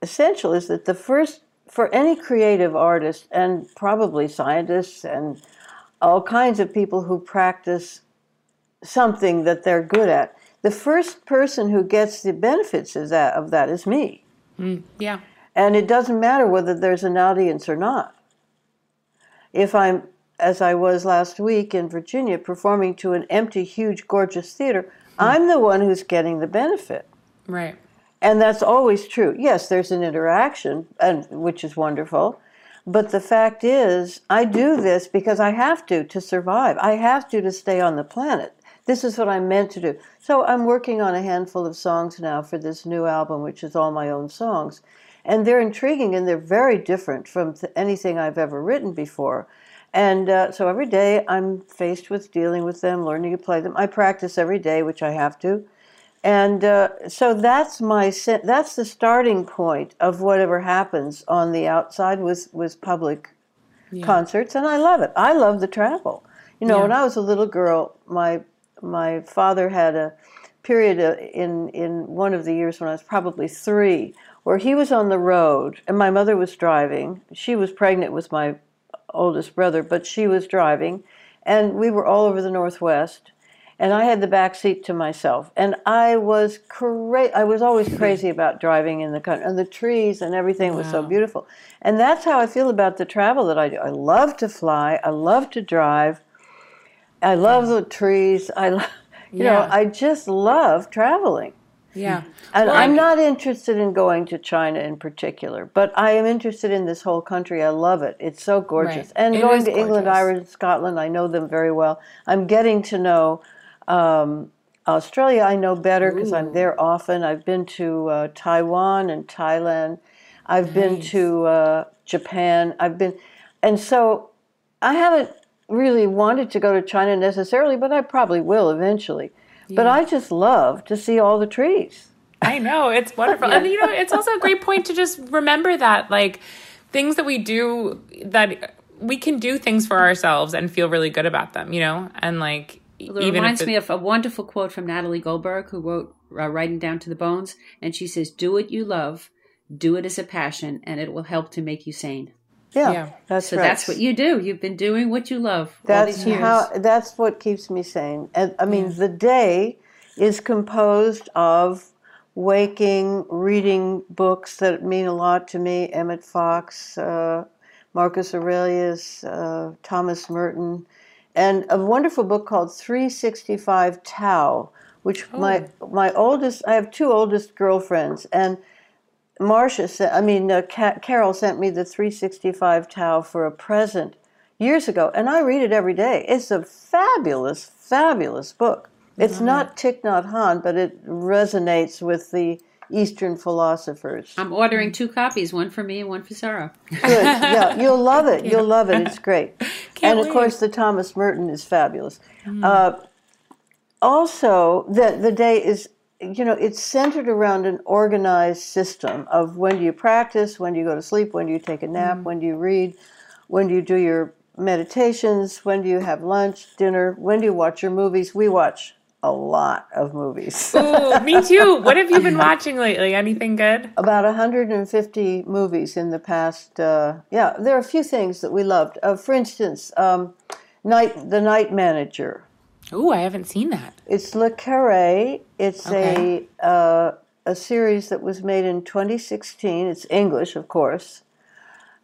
essential is that the first, for any creative artist, and probably scientists and all kinds of people who practice something that they're good at, the first person who gets the benefits of that, of that is me. Mm, yeah. And it doesn't matter whether there's an audience or not. If I'm, as I was last week in Virginia, performing to an empty, huge, gorgeous theater, mm. I'm the one who's getting the benefit. Right. And that's always true. Yes, there's an interaction, and which is wonderful. But the fact is, I do this because I have to, to survive. I have to, to stay on the planet. This is what I'm meant to do. So I'm working on a handful of songs now for this new album, which is all my own songs. And they're intriguing, and they're very different from th- anything I've ever written before. And uh, so every day I'm faced with dealing with them, learning to play them. I practice every day, which I have to. And uh, so that's my that's the starting point of whatever happens on the outside with, with public yeah. concerts. And I love it. I love the travel. You know, yeah. when I was a little girl, my... My father had a period in, in one of the years when I was probably three where he was on the road and my mother was driving. She was pregnant with my oldest brother, but she was driving. And we were all over the Northwest. And I had the back seat to myself. And I was cra- I was always crazy about driving in the country. And the trees and everything wow. was so beautiful. And that's how I feel about the travel that I do. I love to fly. I love to drive. I love the trees. I, lo- you yeah. know, I just love traveling. Yeah, and well, I'm not interested in going to China in particular, but I am interested in this whole country. I love it. It's so gorgeous. Right. And it going to gorgeous. England, Ireland, Scotland, I know them very well. I'm getting to know um, Australia. I know better because I'm there often. I've been to uh, Taiwan and Thailand. I've nice. been to uh, Japan. I've been, and so I haven't. Really wanted to go to China necessarily, but I probably will eventually. Yeah. But I just love to see all the trees. I know, it's wonderful. yeah. And you know, it's also a great point to just remember that, like, things that we do, that we can do things for ourselves and feel really good about them, you know? And like, it even reminds it, me of a wonderful quote from Natalie Goldberg, who wrote uh, Writing Down to the Bones, and she says, "Do what you love, do it as a passion, and it will help to make you sane." Yeah, yeah, that's so right. So that's what you do. You've been doing what you love that's all these years. How, that's what keeps me sane. And I mean, yeah. the day is composed of waking, reading books that mean a lot to me, Emmett Fox, uh, Marcus Aurelius, uh, Thomas Merton, and a wonderful book called three sixty-five Tao, which oh. my my oldest, I have two oldest girlfriends, and Marcia sent, I mean, uh, Ka- Carol sent me the three sixty-five Tao for a present years ago, and I read it every day. It's a fabulous, fabulous book. It's mm-hmm. not Thich Nhat Hanh, but it resonates with the Eastern philosophers. I'm ordering two copies, one for me and one for Zara. Good, yeah, you'll love it. You'll love it. It's great. Can't and, of leave. course, the Thomas Merton is fabulous. Mm. Uh, also, the, the day is... you know, it's centered around an organized system of when do you practice, when do you go to sleep, when do you take a nap, mm. when do you read, when do you do your meditations, when do you have lunch, dinner, when do you watch your movies. We watch a lot of movies. Ooh, me too. What have you been watching lately? Anything good? About one hundred fifty movies in the past. Uh, yeah, there are a few things that we loved. Uh, for instance, um, Night, The Night Manager. Ooh, I haven't seen that. It's Le Carré. It's okay. a uh, a series that was made in twenty sixteen. It's English, of course,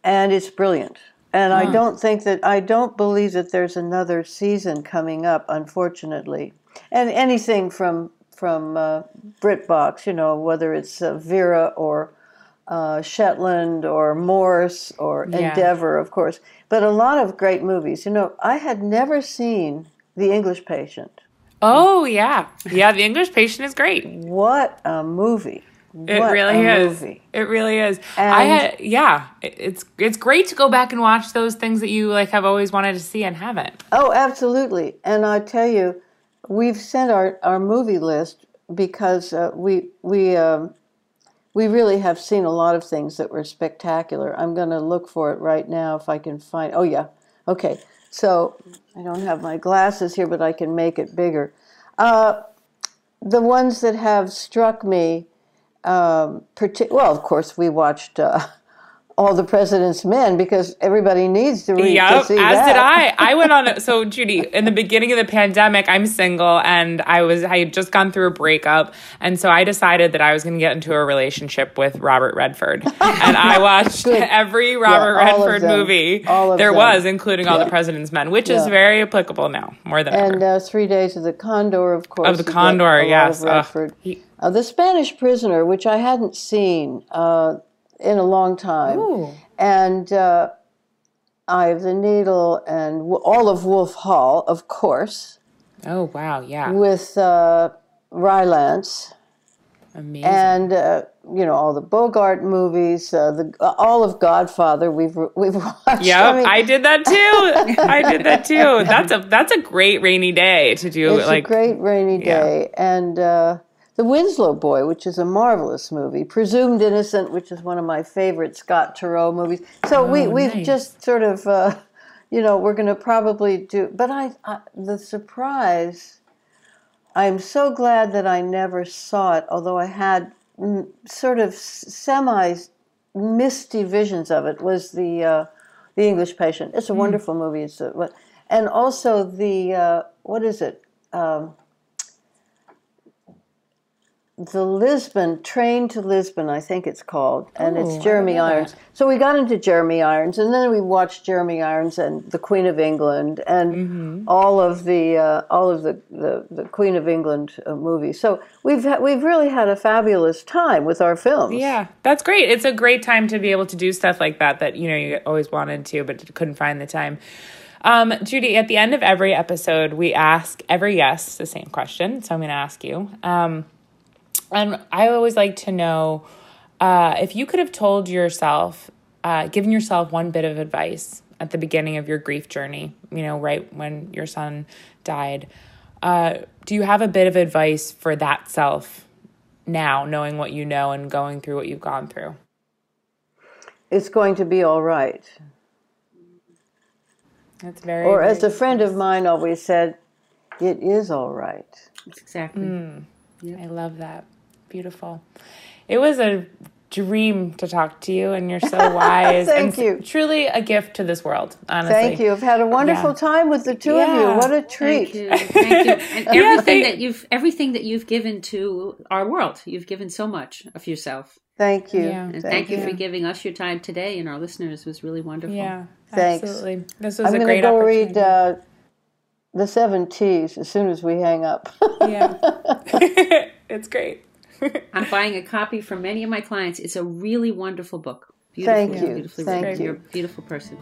and it's brilliant. And huh. I don't think that, I don't believe that there's another season coming up, unfortunately. And anything from from uh, BritBox, you know, whether it's uh, Vera or uh, Shetland or Morse or yeah. Endeavor, of course. But a lot of great movies. You know, I had never seen The English Patient. Oh, yeah. Yeah, The English Patient is great. What a movie. What it really a is. Movie. It really is. And I had, yeah, it, it's it's great to go back and watch those things that you like have always wanted to see and haven't. Oh, absolutely. And I tell you, we've sent our, our movie list because uh, we we um, we really have seen a lot of things that were spectacular. I'm going to look for it right now if I can find. Oh yeah, okay. So I don't have my glasses here, but I can make it bigger. Uh, the ones that have struck me. Um, partic- well, of course, we watched uh, All the President's Men because everybody needs to read yep, to see as that. Did I. I went on. So, Judy, in the beginning of the pandemic, I'm single and I was I had just gone through a breakup, and so I decided that I was going to get into a relationship with Robert Redford, and I watched every Robert yeah, Redford movie all of there them. was, including yeah. All the President's Men, which yeah. is very applicable now more than and, ever. And uh, Three Days of the Condor, of course, of the Condor, yes, Redford. Uh, he, Uh, The Spanish Prisoner, which I hadn't seen uh, in a long time, Ooh. and uh, Eye of the Needle, and w- all of Wolf Hall, of course. Oh, wow, yeah. With uh, Rylance. Amazing. And, uh, you know, all the Bogart movies, uh, the uh, all of Godfather we've we've watched. Yeah, I, mean, I did that too. I did that too. That's a, that's a great rainy day to do. It's like, a great rainy day. Yeah. And... Uh, The Winslow Boy, which is a marvelous movie. Presumed Innocent, which is one of my favorite Scott Turow movies. So oh, we, we've nice. just sort of, uh, you know, we're going to probably do... But I, I, the surprise, I'm so glad that I never saw it, although I had m- sort of semi-misty visions of it, was the uh, the English Patient. It's a mm. wonderful movie. It's a, and also the, uh, what is it? Um, The Lisbon, Train to Lisbon, I think it's called, and Ooh, it's Jeremy Irons. That. So we got into Jeremy Irons, and then we watched Jeremy Irons and the Queen of England, and mm-hmm. all of the uh, all of the, the, the Queen of England uh, movies. So we've ha- we've really had a fabulous time with our films. Yeah, that's great. It's a great time to be able to do stuff like that that you know you always wanted to, but couldn't find the time. Um, Judy, at the end of every episode, we ask every guest the same question. So I'm going to ask you. Um, And I always like to know uh, if you could have told yourself, uh, given yourself one bit of advice at the beginning of your grief journey, you know, right when your son died, uh, do you have a bit of advice for that self now, knowing what you know and going through what you've gone through? It's going to be all right. That's very Or as a friend of mine always said, it is all right. Exactly. Mm. Yep. I love that. Beautiful. It was a dream to talk to you, and you're so wise. Thank and you. Truly a gift to this world, honestly. Thank you. I've had a wonderful yeah. time with the two yeah. of you. What a treat. Thank you. Thank you. And everything yeah, thank- that you've everything that you've given to our world. You've given so much of yourself. Thank you. Yeah. And thank, thank you for giving us your time today and our listeners. It was really wonderful. Yeah. Thanks. Absolutely. This was I'm a great go opportunity. I'm going to go read uh, The Seven T's as soon as we hang up. Yeah. It's great. I'm buying a copy from many of my clients. It's a really wonderful book. Beautiful, Thank you. Beautifully Thank written. You. You're a beautiful person.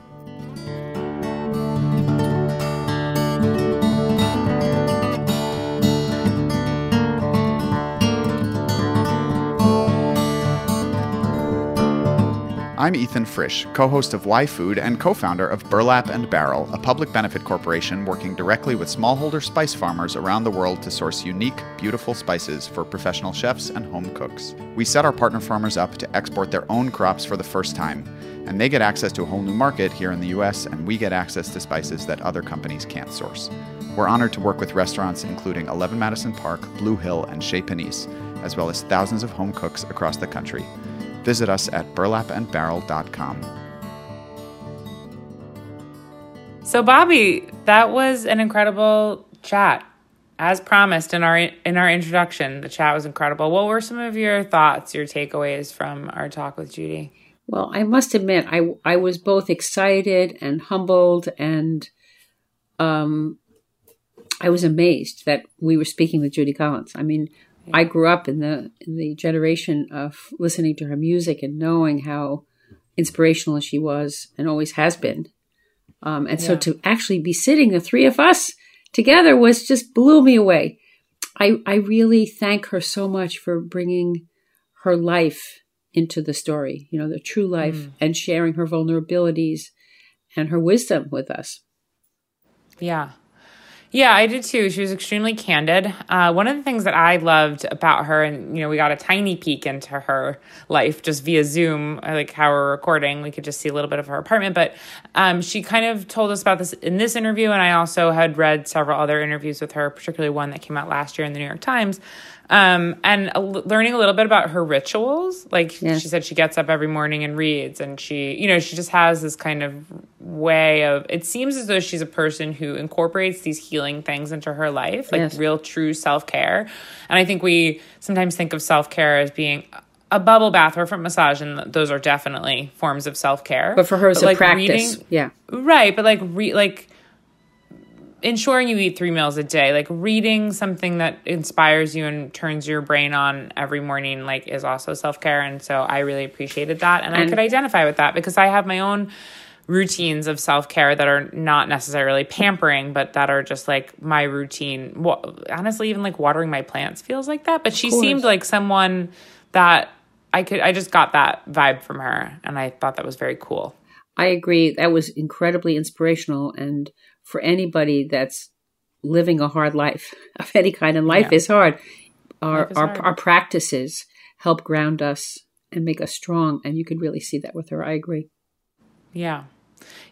I'm Ethan Frisch, co-host of Why Food and co-founder of Burlap and Barrel, a public benefit corporation working directly with smallholder spice farmers around the world to source unique, beautiful spices for professional chefs and home cooks. We set our partner farmers up to export their own crops for the first time, and they get access to a whole new market here in the U S, and we get access to spices that other companies can't source. We're honored to work with restaurants including eleven Madison Park, Blue Hill, and Chez Panisse, as well as thousands of home cooks across the country. Visit us at burlap and barrel dot com. So, Bobby, that was an incredible chat. As promised in our in our introduction, the chat was incredible. What were some of your thoughts, your takeaways from our talk with Judy? Well, I must admit, I I was both excited and humbled, and um, I was amazed that we were speaking with Judy Collins. I mean, I grew up in the in the generation of listening to her music and knowing how inspirational she was and always has been. Um, and yeah. so to actually be sitting, the three of us together, was just blew me away. I, I really thank her so much for bringing her life into the story, you know, the true life mm. and sharing her vulnerabilities and her wisdom with us. Yeah. Yeah, I did too. She was extremely candid. Uh, one of the things that I loved about her, and, you know, we got a tiny peek into her life just via Zoom, like how we're recording, we could just see a little bit of her apartment. But um, she kind of told us about this in this interview. And I also had read several other interviews with her, particularly one that came out last year in the New York Times. Um, and a, learning a little bit about her rituals. Like yes. she said, she gets up every morning and reads, and she, you know, she just has this kind of way of, it seems as though she's a person who incorporates these healing things into her life, like yes. real, true self-care. And I think we sometimes think of self-care as being a bubble bath or a foot massage, and those are definitely forms of self-care. But for her, it's a like practice. Reading, yeah. Right. But like, re, like, ensuring you eat three meals a day, like reading something that inspires you and turns your brain on every morning, like is also self-care. And so I really appreciated that. And, and I could identify with that because I have my own routines of self-care that are not necessarily pampering, but that are just like my routine. Honestly, even like watering my plants feels like that. But she seemed like someone that I could, I just got that vibe from her. And I thought that was very cool. I agree. That was incredibly inspirational. And for anybody that's living a hard life of any kind, and life yeah. is hard, our, life is our, hard. our practices help ground us and make us strong. And you could really see that with her. I agree. Yeah.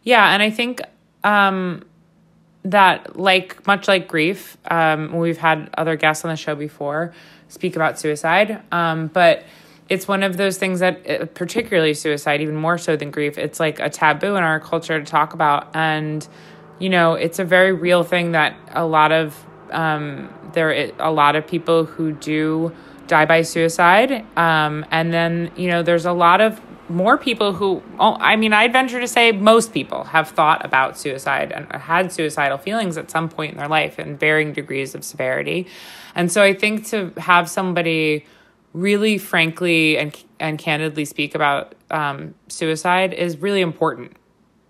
Yeah. And I think um, that like, much like grief, um, we've had other guests on the show before speak about suicide. Um, but it's one of those things that, particularly suicide, even more so than grief, it's like a taboo in our culture to talk about. And you know, it's a very real thing that a lot of um, there a lot of people who do die by suicide, um, and then you know, there's a lot of more people who, oh, I mean, I'd venture to say most people have thought about suicide and had suicidal feelings at some point in their life in varying degrees of severity, and so I think to have somebody really frankly and and candidly speak about um, suicide is really important.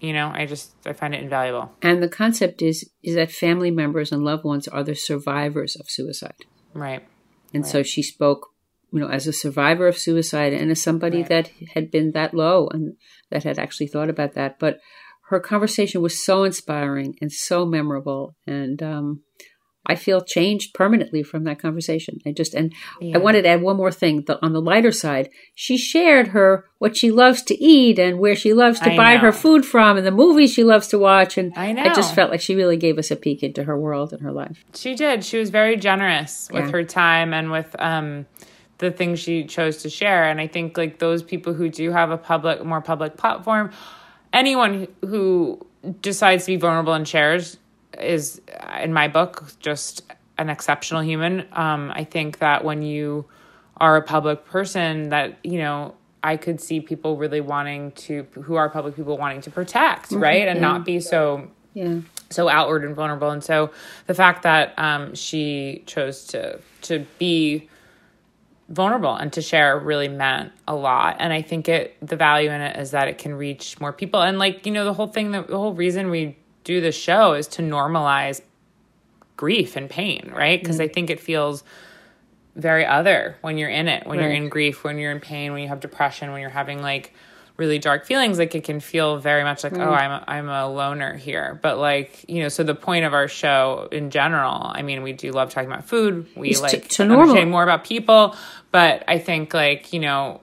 You know, I just, I find it invaluable. And the concept is, is that family members and loved ones are the survivors of suicide. Right. And right. so she spoke, you know, as a survivor of suicide and as somebody right. that had been that low and that had actually thought about that. But her conversation was so inspiring and so memorable. And um, I feel changed permanently from that conversation. I just, and yeah. I wanted to add one more thing. The, on the lighter side, she shared her, what she loves to eat and where she loves to I buy know. her food from and the movies she loves to watch. And I, know. I just felt like she really gave us a peek into her world and her life. She did. She was very generous with yeah. her time and with um, the things she chose to share. And I think like those people who do have a public, more public platform, anyone who decides to be vulnerable and shares is, in my book, just an exceptional human. Um, I think that when you are a public person that, you know, I could see people really wanting to, who are public people wanting to protect, mm-hmm. right? And yeah. not be so, yeah. so outward and vulnerable. And so the fact that um, she chose to to be vulnerable and to share really meant a lot. And I think it, the value in it is that it can reach more people. And like, you know, the whole thing, the, the whole reason we do the show is to normalize grief and pain, right? Because mm-hmm. I think it feels very other when you're in it, when right. you're in grief, when you're in pain, when you have depression, when you're having like really dark feelings, like it can feel very much like, mm. oh, I'm a, I'm a loner here. But like, you know, so the point of our show in general, I mean, we do love talking about food. We it's like to, to understand more about people. But I think like, you know,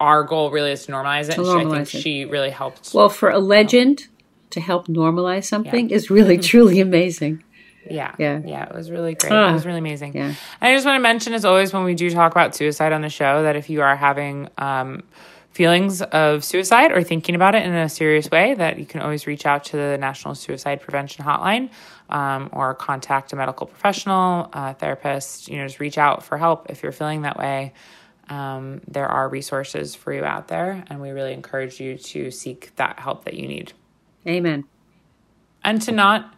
our goal really is to normalize it. To and normalize she, I think it. She really helped. Well, for a legend you know, to help normalize something yeah. is really, truly amazing. Yeah. yeah. Yeah. It was really great. Ah, it was really amazing. Yeah. And I just want to mention, as always, when we do talk about suicide on the show, that if you are having um, feelings of suicide or thinking about it in a serious way, that you can always reach out to the National Suicide Prevention Hotline um, or contact a medical professional, a therapist, you know, just reach out for help if you're feeling that way. Um, there are resources for you out there, and we really encourage you to seek that help that you need. Amen. And to not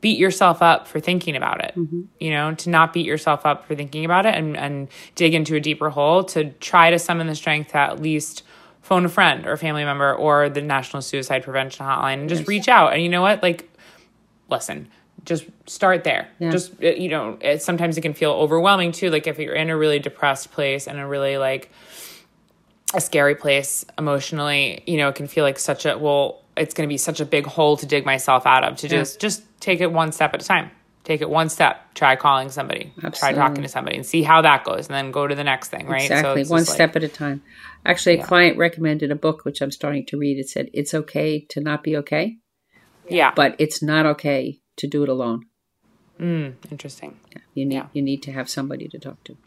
beat yourself up for thinking about it, mm-hmm. you know, to not beat yourself up for thinking about it and, and dig into a deeper hole, to try to summon the strength to at least phone a friend or a family member or the National Suicide Prevention Hotline and just yes. reach out. And you know what? Like, listen, just start there. Yeah. Just, you know, it, sometimes it can feel overwhelming too. Like if you're in a really depressed place and a really like a scary place emotionally, you know, it can feel like such a, well, it's going to be such a big hole to dig myself out of, to yeah. just, just take it one step at a time. Take it one step. Try calling somebody. Absolutely. Try talking to somebody and see how that goes, and then go to the next thing, right? Exactly. So one step like, at a time. Actually, yeah. a client recommended a book, which I'm starting to read. It said, it's okay to not be okay. Yeah. But it's not okay to do it alone. Mm, interesting. Yeah. You need, yeah. you need to have somebody to talk to.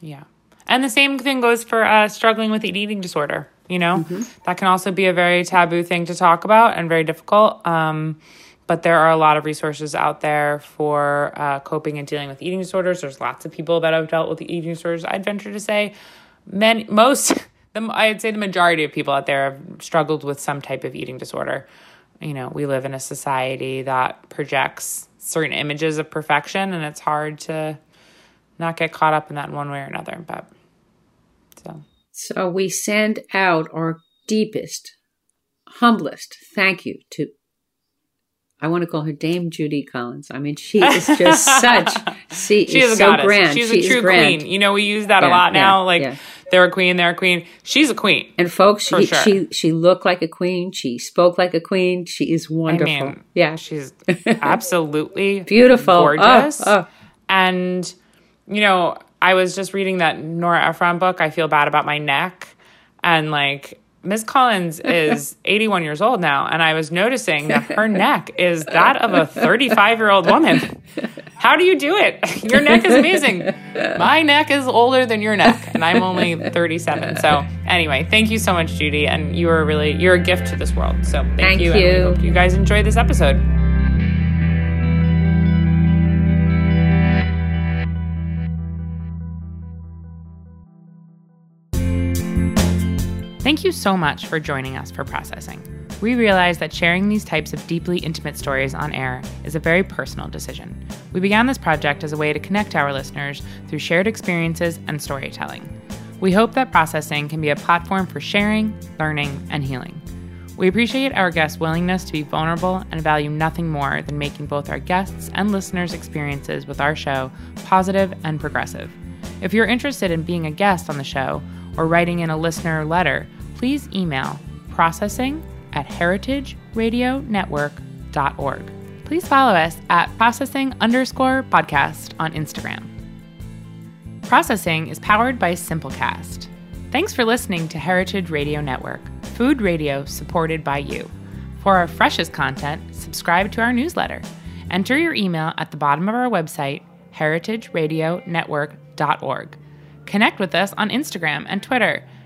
Yeah. And the same thing goes for uh, struggling with an eating disorder. You know, mm-hmm. that can also be a very taboo thing to talk about and very difficult. Um, but there are a lot of resources out there for uh, coping and dealing with eating disorders. There's lots of people that have dealt with eating disorders. I'd venture to say many, most, the, I'd say the majority of people out there have struggled with some type of eating disorder. You know, we live in a society that projects certain images of perfection, and it's hard to not get caught up in that in one way or another. But so... So we send out our deepest, humblest thank you to, I want to call her Dame Judy Collins. I mean, she is just such, she, she is, is so grand. She's she a true grand. Queen. You know, we use that yeah, a lot yeah, now. Like, yeah. they're a queen, they're a queen. She's a queen. And folks, she, sure. she she looked like a queen. She spoke like a queen. She is wonderful. I mean, yeah. She's absolutely beautiful, gorgeous. Oh, oh. And, you know, I was just reading that Nora Ephron book, I Feel Bad About My Neck. And like, Miz Collins is eighty-one years old now. And I was noticing that her neck is that of a thirty-five-year-old woman. How do you do it? Your neck is amazing. My neck is older than your neck. And I'm only thirty-seven. So anyway, thank you so much, Judy. And you are really, you're a gift to this world. So thank, thank you. you. And we hope you guys enjoyed this episode. Thank you so much for joining us for Processing. We realize that sharing these types of deeply intimate stories on air is a very personal decision. We began this project as a way to connect our listeners through shared experiences and storytelling. We hope that Processing can be a platform for sharing, learning, and healing. We appreciate our guests' willingness to be vulnerable and value nothing more than making both our guests' and listeners' experiences with our show positive and progressive. If you're interested in being a guest on the show or writing in a listener letter, please email processing at heritage radio network dot org. Please follow us at processing underscore podcast on Instagram. Processing is powered by Simplecast. Thanks for listening to Heritage Radio Network, food radio supported by you. For our freshest content, subscribe to our newsletter. Enter your email at the bottom of our website, heritage radio network dot org. Connect with us on Instagram and Twitter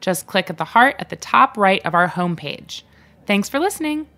Just click at the heart at the top right of our homepage. Thanks for listening.